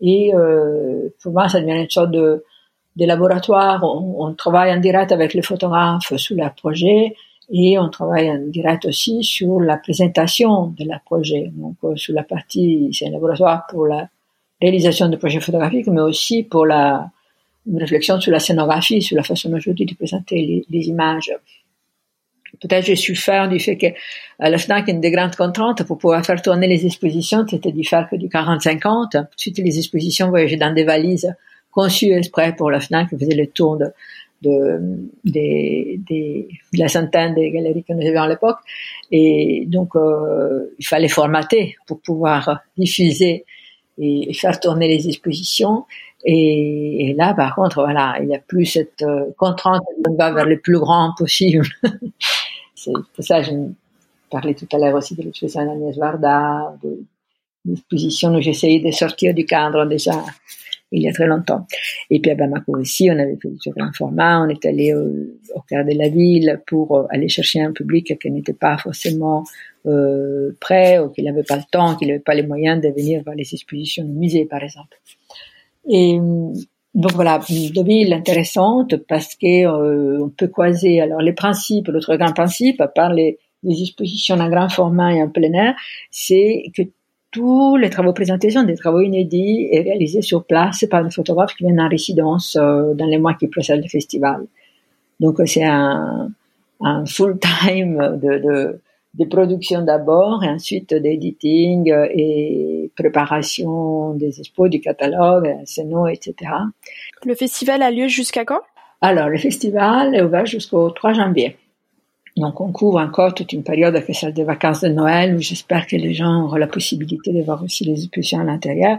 Et, euh, pour moi, ça devient une sorte de, des laboratoires, on, on travaille en direct avec les photographes sur leur projet et on travaille en direct aussi sur la présentation de leur projet. Donc, euh, sur la partie, c'est un laboratoire pour la réalisation de projets photographiques, mais aussi pour la une réflexion sur la scénographie, sur la façon aujourd'hui de présenter les, les images. Peut-être je suis fière du fait que à la FNAC, une des grandes contraintes pour pouvoir faire tourner les expositions, c'était de faire que du quarante cinquante. Ensuite, les expositions voyageaient dans des valises conçu exprès pour la FNAC, qui faisait le tour de, de, de, de, de la centaine des galeries que nous avions à l'époque. Et donc, euh, il fallait formater pour pouvoir diffuser et faire tourner les expositions. Et, et là, par contre, voilà, il n'y a plus cette euh, contrainte, on va vers le plus grand possible. C'est pour ça que je parlais tout à l'heure aussi de l'exposition d'Agnès Varda, de l'exposition où j'essayais de sortir du cadre déjà il y a très longtemps. Et puis à Bamako aussi, on avait fait du grand format, on est allé au, au cœur de la ville pour aller chercher un public qui n'était pas forcément euh, prêt, ou qui n'avait pas le temps, qui n'avait pas les moyens de venir voir les expositions du musée, par exemple. Et donc voilà, une ville intéressante parce que euh, on peut croiser alors les principes, l'autre grand principe, à part les, les expositions en grand format et en plein air, c'est que tous les travaux présentés sont des travaux inédits et réalisés sur place par des photographes qui viennent en résidence euh, dans les mois qui précèdent le festival. Donc c'est un, un full-time de, de, de production d'abord, et ensuite d'editing et préparation des expos, du catalogue, scéno, et cetera. Le festival a lieu jusqu'à quand ? Alors, le festival est ouvert jusqu'au trois janvier. Donc on couvre encore toute une période avec celle des vacances de Noël, où j'espère que les gens auront la possibilité de voir aussi les expositions à l'intérieur.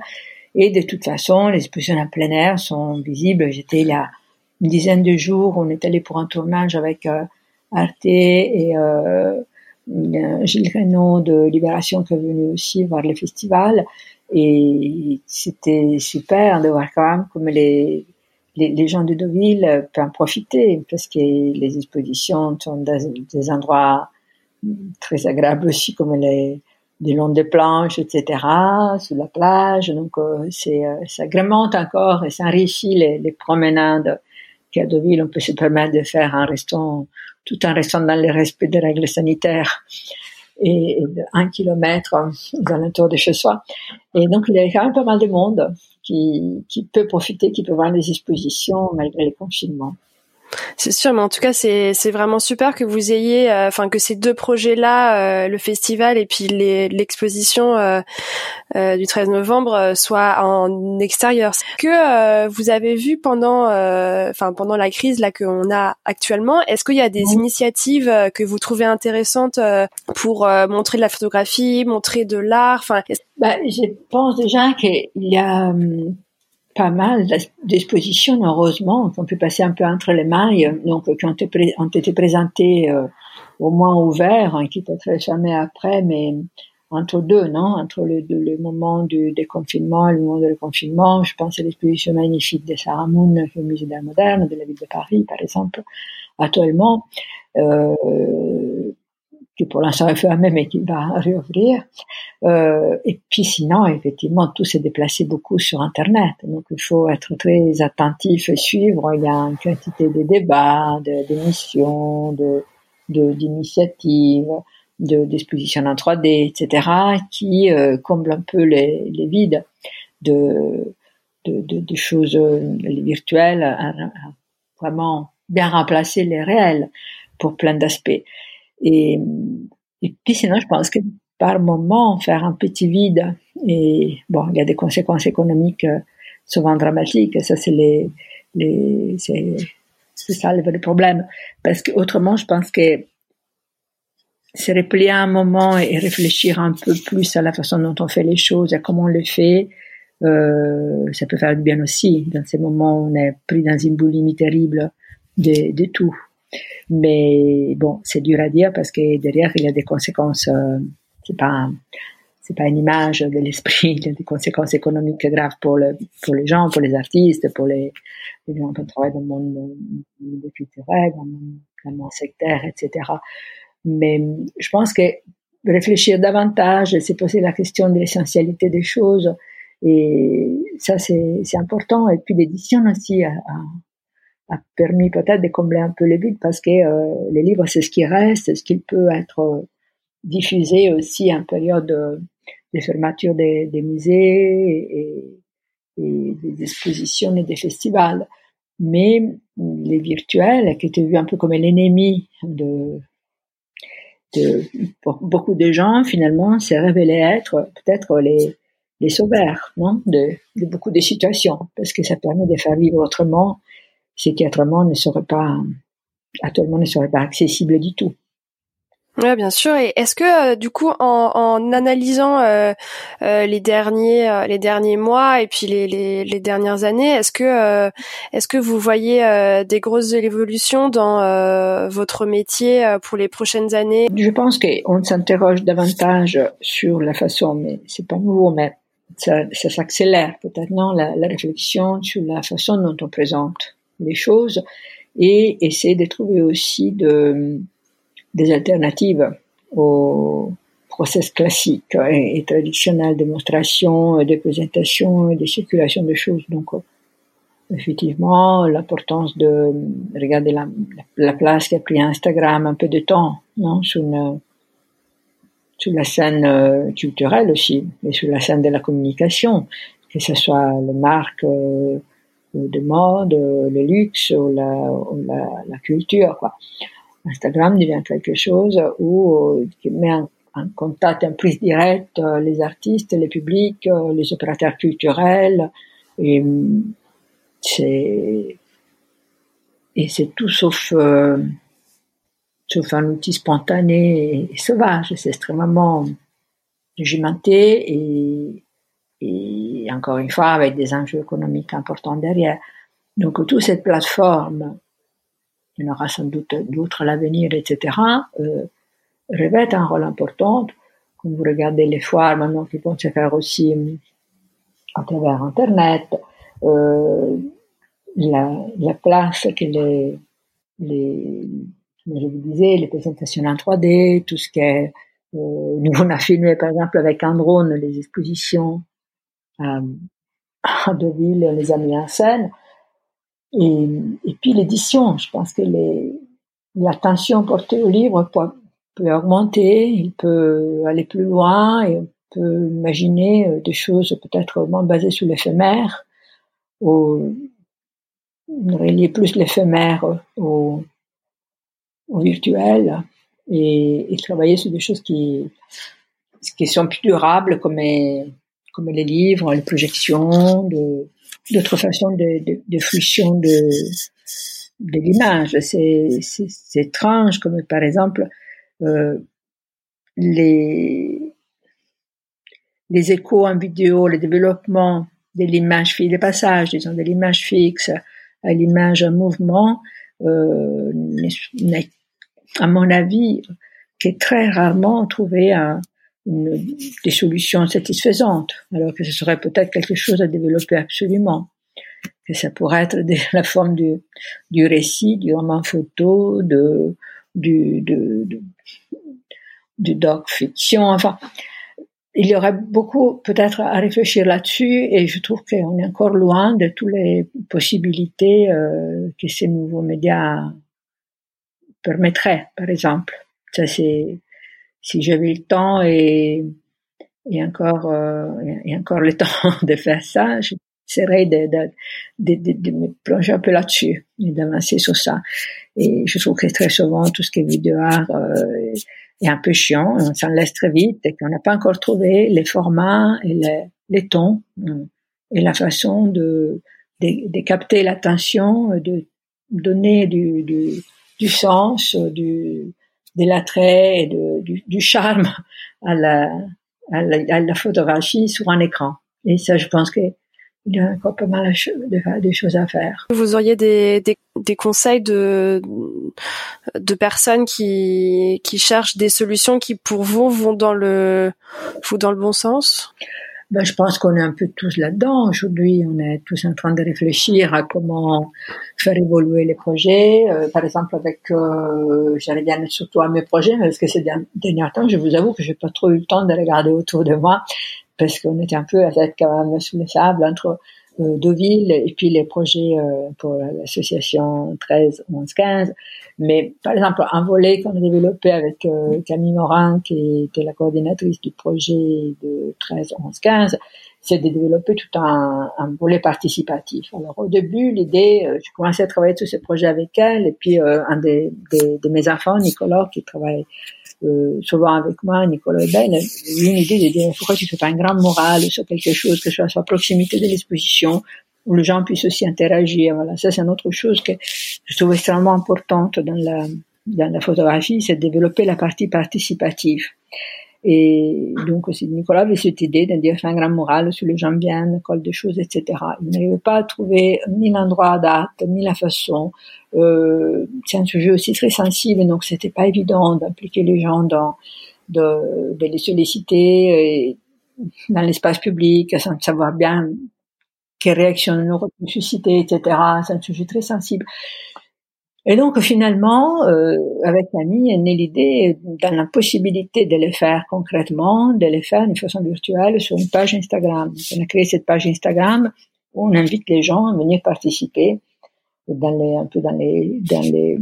Et de toute façon, les expositions en plein air sont visibles. J'étais il y a une dizaine de jours, on est allé pour un tournage avec euh, Arte et euh, Gilles Renaud de Libération qui est venu aussi voir le festival. Et c'était super de voir quand même comme les, les, les gens de Deauville peuvent en profiter, parce que les expositions sont des, des endroits très agréables aussi, comme les, les longs des planches, et cetera, sous la plage. Donc, euh, c'est, euh, ça agrémente encore et ça enrichit les, les promenades qu'à Deauville, on peut se permettre de faire en restant, tout en restant dans le respect des règles sanitaires. Et un kilomètre aux alentours de chez soi. Et donc, il y a quand même pas mal de monde qui, qui peut profiter, qui peut voir les expositions malgré les confinements. C'est sûr, mais en tout cas, c'est, c'est vraiment super que vous ayez, enfin, euh, que ces deux projets-là, euh, le festival et puis les, l'exposition euh, euh, du treize novembre, euh, soient en extérieur. Est-ce que euh, vous avez vu pendant, enfin, euh, pendant la crise là qu'on a actuellement, est-ce qu'il y a des mmh. initiatives euh, que vous trouvez intéressantes euh, pour euh, montrer de la photographie, montrer de l'art, enfin est-ce... Bah, je pense déjà qu'il y a hum... pas mal d'expositions, heureusement, qu'on peut passer un peu entre les mailles, donc qui ont été, ont été présentées euh, au moins ouvertes, hein, qui peut-être jamais après, mais entre deux, non, entre le, le moment du déconfinement et le moment du confinement. Je pense à l'exposition magnifique de Sarah Moon au Musée d'art moderne de la ville de Paris, par exemple, actuellement, euh, qui pour l'instant est fermée, mais qui va réouvrir. Euh, et puis sinon, effectivement, tout s'est déplacé beaucoup sur Internet. Donc, il faut être très attentif et suivre. Il y a une quantité de débats, de, d'émissions, de, de, d'initiatives, de, d'expositions en trois D, et cetera, qui euh, comblent un peu les, les vides de, de, de, de choses virtuelles, à, à vraiment bien remplacer les réels pour plein d'aspects. Et, et puis sinon, je pense que par moment, faire un petit vide, et bon, il y a des conséquences économiques souvent dramatiques, ça c'est les, les c'est, c'est ça le vrai problème, parce que autrement, je pense que se replier un moment et réfléchir un peu plus à la façon dont on fait les choses, à comment on les fait, euh, ça peut faire du bien aussi. Dans ces moments où on est pris dans une boulimie terrible de, de tout. Mais bon, c'est dur à dire parce que derrière il y a des conséquences, euh, c'est pas c'est pas une image de l'esprit, il y a des conséquences économiques graves pour le pour les gens, pour les artistes, pour les, les gens qui travaillent dans le monde culturel, dans le monde, dans le monde sectaire, et cetera. Mais je pense que réfléchir davantage, c'est poser la question de l'essentialité des choses, et ça c'est c'est important. Et puis l'édition aussi à, à, a permis peut-être de combler un peu les vides, parce que euh, les livres, c'est ce qui reste, c'est ce qui peut être diffusé aussi en période de, de fermeture des, des musées et, et des expositions et des festivals. Mais les virtuels, qui étaient vus un peu comme l'ennemi de, de pour beaucoup de gens, finalement, s'est révélé être peut-être les, les sauveurs, non, de, de beaucoup de situations, parce que ça permet de faire vivre autrement ce qui autrement ne serait pas, actuellement ne serait pas accessible du tout. Ouais, bien sûr. Et est-ce que euh, du coup, en, en analysant euh, euh, les derniers, euh, les derniers mois et puis les, les, les dernières années, est-ce que, euh, est-ce que vous voyez euh, des grosses évolutions dans euh, votre métier euh, pour les prochaines années ? Je pense qu'on s'interroge davantage sur la façon, mais c'est pas nouveau, mais ça, ça s'accélère peut-être, non, la, la réflexion sur la façon dont on présente les choses, et essayer de trouver aussi de, des alternatives au process classique et, et traditionnel, démonstration, de présentation, de circulation de choses. Donc, effectivement, l'importance de regarder la, la place qu'a pris Instagram un peu de temps, non, sur, une, sur la scène culturelle aussi, et sur la scène de la communication, que ce soit les marques euh, de mode, le luxe ou la, ou la, la culture, quoi. Instagram devient quelque chose où, qui met en, en contact, en prise directe les artistes, les publics, les opérateurs culturels, et c'est, et c'est tout sauf euh, trouve un outil spontané et sauvage. C'est extrêmement jumenté et, et encore une fois avec des enjeux économiques importants derrière. Donc toute cette plateforme, il y en aura sans doute d'autres à l'avenir, et cetera, euh, revêt un rôle important. Quand vous regardez les foires maintenant qui vont se faire aussi à travers Internet, euh, la, la place que les, les, je vous disais, les présentations en trois D, tout ce qui est, euh, nous on a filmé par exemple avec un drone les expositions euh, à Deauville, on les a mis en scène. Et, et puis l'édition, je pense que les, l'attention portée au livre peut, peut augmenter, il peut aller plus loin, et on peut imaginer des choses peut-être moins basées sur l'éphémère, ou relier plus l'éphémère au, au virtuel, et, et travailler sur des choses qui, qui sont plus durables, comme les, comme les livres, les projections, de, d'autres façons de, de, de fruition de, de l'image. C'est, c'est, c'est étrange, comme par exemple euh, les, les échos en vidéo, le développement de l'image fixe, les passages, disons, de l'image fixe à l'image en mouvement, euh, n'est, à mon avis, qu'est très rarement trouvé un Une, des solutions satisfaisantes, alors que ce serait peut-être quelque chose à développer absolument, que ça pourrait être de la forme du, du récit, du roman photo, de, du, de, de, du doc-fiction, enfin, il y aurait beaucoup peut-être à réfléchir là-dessus, et je trouve qu'on est encore loin de toutes les possibilités euh, que ces nouveaux médias permettraient, par exemple. Ça, c'est si j'avais le temps et, et encore, euh, et encore le temps de faire ça, j'essaierais de, de, de, de, de me plonger un peu là-dessus et d'avancer sur ça. Et je trouve que très souvent, tout ce qui est vidéo art euh, est un peu chiant, on s'en laisse très vite et qu'on n'a pas encore trouvé les formats et les, les tons et la façon de, de, de capter l'attention, de donner du, du, du sens, du, de l'attrait et de, du, du charme à la, à, la, à la photographie sur un écran. Et ça, je pense qu'il y a encore pas mal de, de choses à faire. Vous auriez des, des, des conseils de, de personnes qui, qui cherchent des solutions qui, pour vous, vont dans le, vont dans le bon sens? Ben, je pense qu'on est un peu tous là-dedans. Aujourd'hui, on est tous en train de réfléchir à comment faire évoluer les projets. Euh, par exemple, avec, euh, j'allais bien surtout à mes projets, mais parce que ces derniers temps, je vous avoue que j'ai pas trop eu le temps de regarder autour de moi, parce qu'on était un peu à être quand même sous les sables entre euh, Deauville et puis les projets euh, pour l'association treize, onze, quinze. Mais, par exemple, un volet qu'on a développé avec euh, Camille Morin, qui était la coordinatrice du projet de treize, onze, quinze, c'est de développer tout un, un volet participatif. Alors, au début, l'idée, euh, je commençais à travailler sur ce projet avec elle, et puis euh, un des, des, de mes enfants, Nicolas, qui travaille euh, souvent avec moi, Nicolas Hébel, a eu une idée de dire « Pourquoi tu fais pas un grand moral sur quelque chose, que ce soit sur la proximité de l'exposition ?» où les gens puissent aussi interagir. Voilà, ça c'est une autre chose que je trouve extrêmement importante dans la dans la photographie, c'est de développer la partie participative. Et donc Nicolas avait cette idée de dire un grand moral sur les gens viennent, collent des choses, et cetera. Il n'arrivait pas à trouver ni l'endroit, date, ni la façon. Euh, c'est un sujet aussi très sensible, donc c'était pas évident d'impliquer les gens dans de, de les solliciter et dans l'espace public sans savoir bien quelles réactions nous aurons pu susciter, et cetera. C'est un sujet très sensible. Et donc, finalement, euh, avec Camille, est née l'idée dans l'impossibilité de les faire concrètement, de les faire d'une façon virtuelle sur une page Instagram. On a créé cette page Instagram où on invite les gens à venir participer dans les, un peu dans les, dans les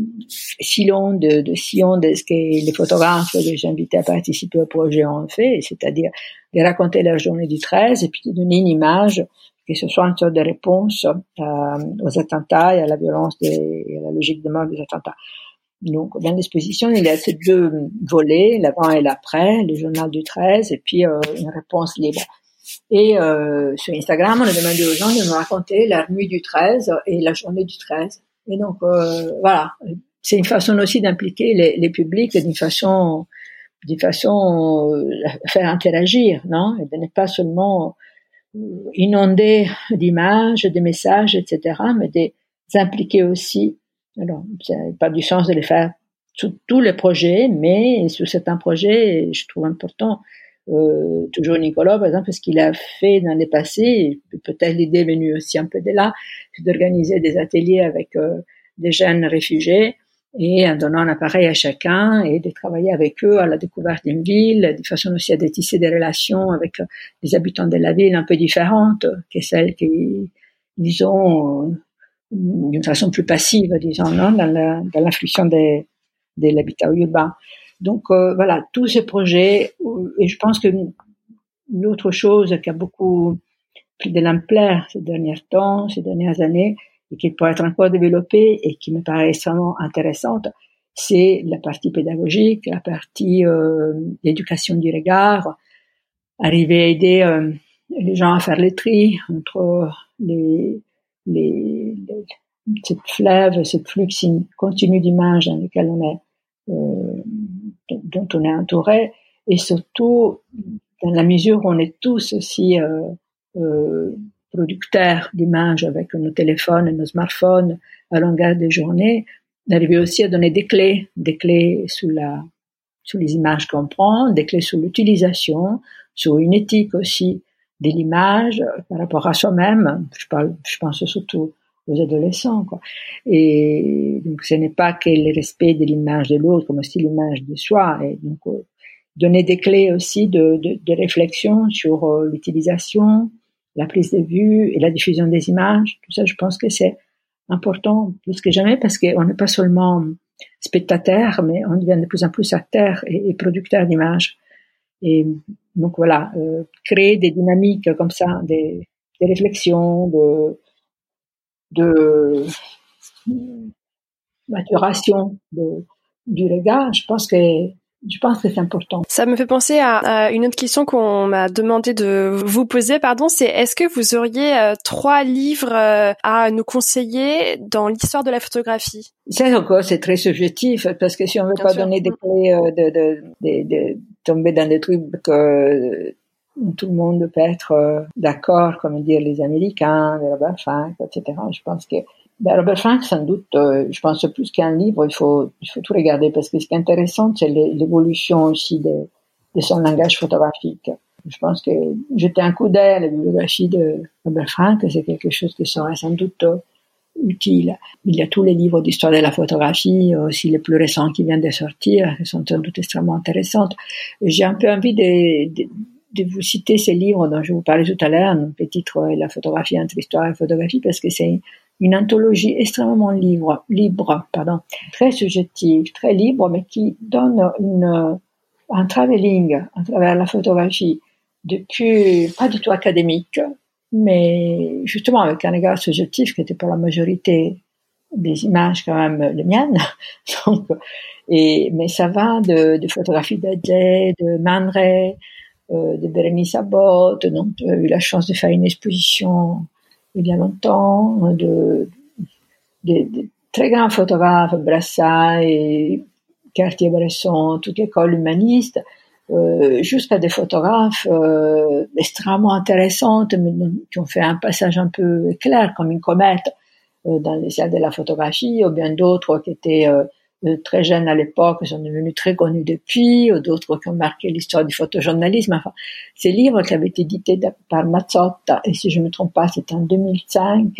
sillons de, de sillons de ce que les photographes, les invités à participer au projet ont fait, c'est-à-dire de raconter leur journée du treize et puis de donner une image que ce soit une sorte de réponse euh, aux attentats et à la violence des, et à la logique de mort des attentats. Donc, dans l'exposition, il y a ces deux volets, l'avant et l'après, le journal du treize, et puis euh, une réponse libre. Et euh, sur Instagram, on a demandé aux gens de nous raconter la nuit du treize et la journée du treize. Et donc, euh, voilà, c'est une façon aussi d'impliquer les, les publics d'une façon, d'une façon euh, faire interagir, non? Et de ne pas seulement inonder d'images, de messages, et cetera, mais de s'impliquer aussi. Alors, c'est pas du sens de les faire sous tous les projets, mais sous certains projets, je trouve important. Euh, toujours Nicolas, par exemple, ce qu'il a fait dans le passé, peut-être l'idée est venue aussi un peu de là, d'organiser des ateliers avec euh, des jeunes réfugiés et en donnant un appareil à chacun et de travailler avec eux à la découverte d'une ville, de façon aussi à de tisser des relations avec des habitants de la ville un peu différentes que celles qui, disons, d'une façon plus passive, disons, non, dans la, dans l'influxion de, de l'habitat urbain. Donc euh, voilà, tous ces projets, et je pense que l'autre chose qui a beaucoup pris de l'ampleur ces derniers temps, ces dernières années, et qui pourrait être encore développée et qui me paraît extrêmement intéressante, c'est la partie pédagogique, la partie euh, éducation du regard, arriver à aider euh, les gens à faire le tri entre les, les, les cette fleuve, ce flux continu d'images dans lequel on est euh, dont on est entouré, et surtout dans la mesure où on est tous aussi euh, euh, producteurs d'images avec nos téléphones et nos smartphones à longueur de journée, d'arriver aussi à donner des clés, des clés sur la, sur les images qu'on prend, des clés sur l'utilisation, sur une éthique aussi de l'image par rapport à soi-même. Je parle, je pense surtout aux adolescents, quoi. Et donc, ce n'est pas que le respect de l'image de l'autre, mais aussi l'image de soi. Et donc, euh, donner des clés aussi de, de, de réflexion sur euh, l'utilisation, la prise de vue et la diffusion des images. Tout ça, je pense que c'est important plus que jamais parce qu'on n'est pas seulement spectateur, mais on devient de plus en plus acteur et, et producteur d'images. Et donc, voilà, euh, créer des dynamiques comme ça, des, des réflexions, de, de maturation de, du regard, je pense que je pense que c'est important. Ça me fait penser à, à une autre question qu'on m'a demandé de vous poser, pardon, c'est est-ce que vous auriez euh, trois livres euh, à nous conseiller dans l'histoire de la photographie? Ça encore, c'est très subjectif parce que si on veut Bien pas sûr. donner des clés euh, de, de, de, de tomber dans des trucs que tout le monde peut être euh, d'accord, comme dire les Américains, les Robert Frank, et cetera. Je pense que ben Robert Frank, sans doute, euh, je pense plus qu'un livre, il faut il faut tout regarder parce que ce qui est intéressant, c'est l'évolution aussi de, de son langage photographique. Je pense que jeter un coup d'œil à la bibliographie de Robert Frank, c'est quelque chose qui serait sans doute euh, utile. Il y a tous les livres d'histoire de la photographie, aussi les plus récents qui viennent de sortir, qui sont sans doute extrêmement intéressants. J'ai un peu envie de, de de vous citer ces livres dont je vous parlais tout à l'heure, le titre est La photographie entre histoire et photographie, parce que c'est une anthologie extrêmement libre, libre, pardon, très subjective, très libre, mais qui donne une, un travelling à travers la photographie, depuis pas du tout académique, mais justement avec un regard subjectif qui était pour la majorité des images quand même les miennes. Donc, et mais ça va de, de photographie d'Adjé, de Man Ray, Euh, de Bérénice Abbott, dont j'ai eu la chance de faire une exposition il y a longtemps, de, de, de très grands photographes, Brassai, Cartier-Bresson, toute l'école humaniste, euh, jusqu'à des photographes euh, extrêmement intéressantes, mais qui ont fait un passage un peu clair, comme une comète, euh, dans les salles de la photographie, ou bien d'autres qui étaient Euh, très jeunes à l'époque, ils sont devenus très connus depuis, ou d'autres qui ont marqué l'histoire du photojournalisme. Enfin, ces livres qui avaient été édités par Mazzotta, et si je ne me trompe pas, c'était en deux mille cinq,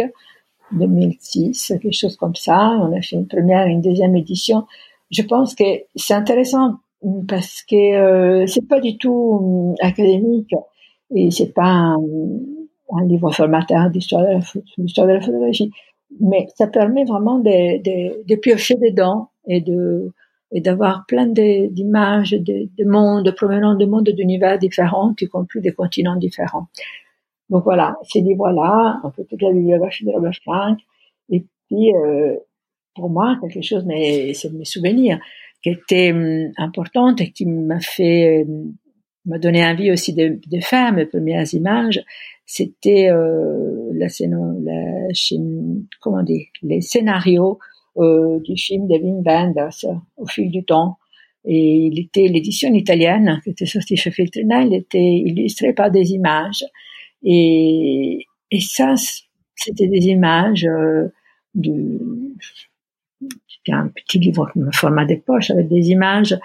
deux mille six, quelque chose comme ça. On a fait une première et une deuxième édition. Je pense que c'est intéressant parce que euh, c'est pas du tout euh, académique et c'est pas un, un livre formateur d'histoire de la, l'histoire de la photographie. Mais ça permet vraiment de, de, de piocher dedans et de et d'avoir plein de, d'images de, de mondes provenant de mondes d'univers différents, y compris des continents différents. Donc voilà, ces livres-là, un peu toute la bibliographie de Robert Frank, et puis euh, pour moi quelque chose, mais c'est mes souvenirs qui était hum, importante et qui m'a fait hum, m'a donné envie aussi de, de faire mes premières images. C'était euh, la, la, comment dire, les scénarios euh, du film de Wim Wenders au fil du temps. Et il était, l'édition italienne qui était sortie chez Feltrina, il était illustré par des images. Et, et ça, c'était des images euh, du, c'était un petit livre en format de poche avec des images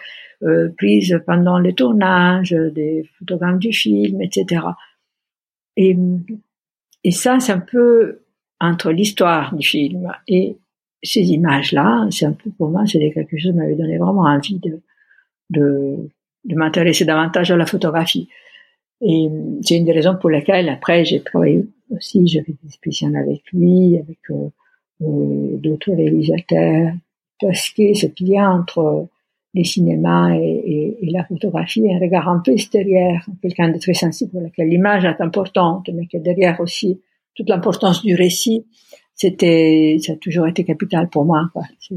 euh, prises pendant le tournage, des photogrammes du film, et cetera. Et, et ça, c'est un peu entre l'histoire du film et ces images-là, c'est un peu, pour moi, c'est quelque chose qui m'avait donné vraiment envie de, de, de m'intéresser davantage à la photographie. Et c'est une des raisons pour laquelle, après, j'ai travaillé aussi, j'ai fait des spéciales avec lui, avec euh, euh, d'autres réalisateurs, parce que c'est lien entre les cinémas et, et, et la photographie, un regard un peu extérieur, quelqu'un de très sensible pour laquelle l'image est importante, mais que derrière aussi, toute l'importance du récit, c'était, ça a toujours été capital pour moi, quoi. C'est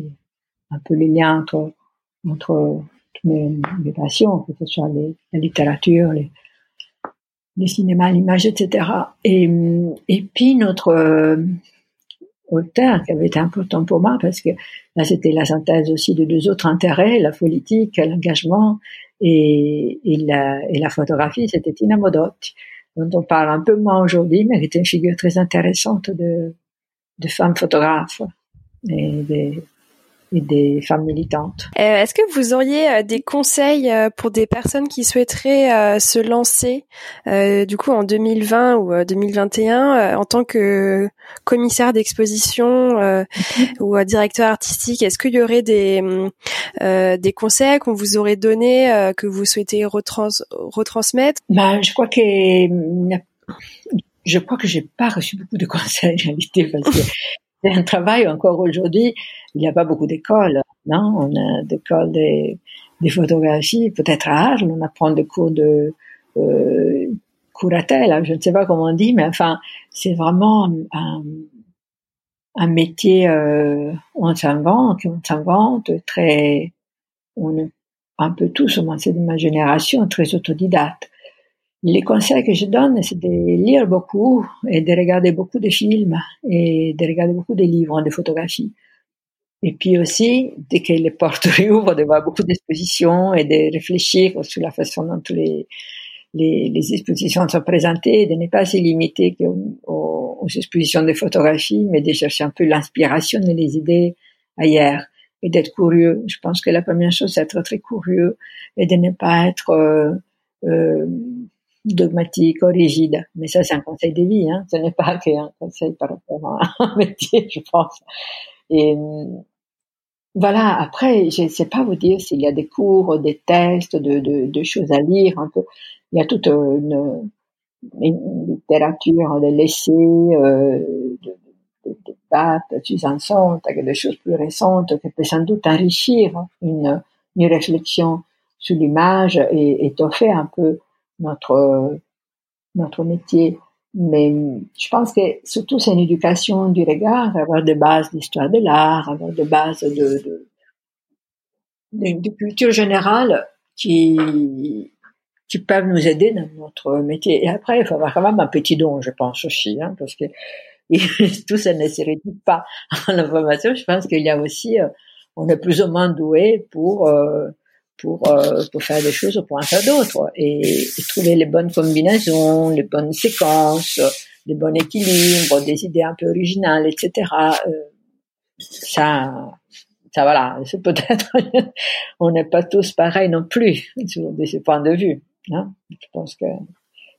un peu les liens entre, entre toutes mes, mes passions, que ce soit les, la littérature, les, les cinémas, l'image, et cetera. Et, et puis, notre euh, auteur, qui avait été important pour moi, parce que là, c'était la synthèse aussi de deux autres intérêts, la politique, l'engagement, et, et, la, et la photographie, c'était Tina Modotti, dont on parle un peu moins aujourd'hui, mais qui était une figure très intéressante de, de femmes photographes et des, et des femmes militantes. Euh, est-ce que vous auriez des conseils pour des personnes qui souhaiteraient se lancer, euh, du coup en deux mille vingt ou deux mille vingt et un, en tant que commissaire d'exposition euh, ou directeur artistique? Est-ce qu'il y aurait des, euh, des conseils qu'on vous aurait donnés, euh, que vous souhaitez retrans- retransmettre? Ben, je crois que Je crois que j'ai pas reçu beaucoup de conseils, en réalité, parce que c'est un travail, encore aujourd'hui, il n'y a pas beaucoup d'écoles, non? On a des écoles des, des photographies, peut-être à Arles, on apprend des cours de, euh, curatelle, je ne sais pas comment on dit, mais enfin, c'est vraiment un, un métier, euh, où on s'invente, on s'invente très, on est un peu tous, au moins c'est de ma génération, très autodidacte. Les conseils que je donne, c'est de lire beaucoup et de regarder beaucoup de films et de regarder beaucoup de livres, de photographies. Et puis aussi, dès que les portes réouvrent, de voir beaucoup d'expositions et de réfléchir sur la façon dont les, les, les expositions sont présentées, de ne pas se limiter aux, aux expositions de photographies, mais de chercher un peu l'inspiration et les idées ailleurs et d'être curieux. Je pense que la première chose, c'est d'être très curieux et de ne pas être... Euh, euh, dogmatique ou rigide, mais ça c'est un conseil de vie, hein. Ce n'est pas qu'un conseil par rapport à un métier, je pense. Et voilà. Après, je ne sais pas vous dire s'il y a des cours, des textes, de, de, de choses à lire. Un peu, il y a toute une, une littérature de l'essai, euh, de, de, de Barthes, Suzanne Sontag, des choses plus récentes qui peuvent sans doute enrichir une, une réflexion sur l'image et étoffer un peu notre notre métier, mais je pense que surtout c'est une éducation du regard, avoir des bases d'histoire de l'art, avoir des bases de de, de, de culture générale qui qui peuvent nous aider dans notre métier. Et après, il faut avoir quand même un petit don, je pense aussi, hein, parce que tout ça ne se réduit pas à l'information. Je pense qu'il y a aussi, on est plus ou moins doué pour euh, Pour, euh, pour faire des choses ou pour en faire d'autres et, et trouver les bonnes combinaisons, les bonnes séquences, les bons équilibres, des idées un peu originales, et cetera. Euh, ça, ça voilà, c'est peut-être, on n'est pas tous pareils non plus de ce point de vue. Hein. Je pense que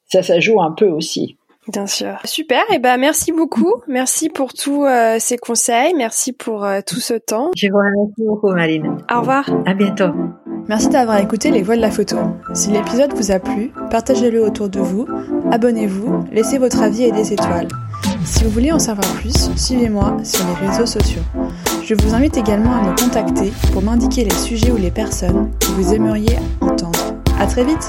ça, ça joue un peu aussi. Bien sûr. Super. Et eh ben merci beaucoup. Merci pour tous euh, ces conseils. Merci pour euh, tout ce temps. Je vous remercie beaucoup, Marine. Au revoir. À bientôt. Merci d'avoir écouté Les Voix de la Photo. Si l'épisode vous a plu, partagez-le autour de vous, abonnez-vous, laissez votre avis et des étoiles. Si vous voulez en savoir plus, suivez-moi sur les réseaux sociaux. Je vous invite également à me contacter pour m'indiquer les sujets ou les personnes que vous aimeriez entendre. À très vite!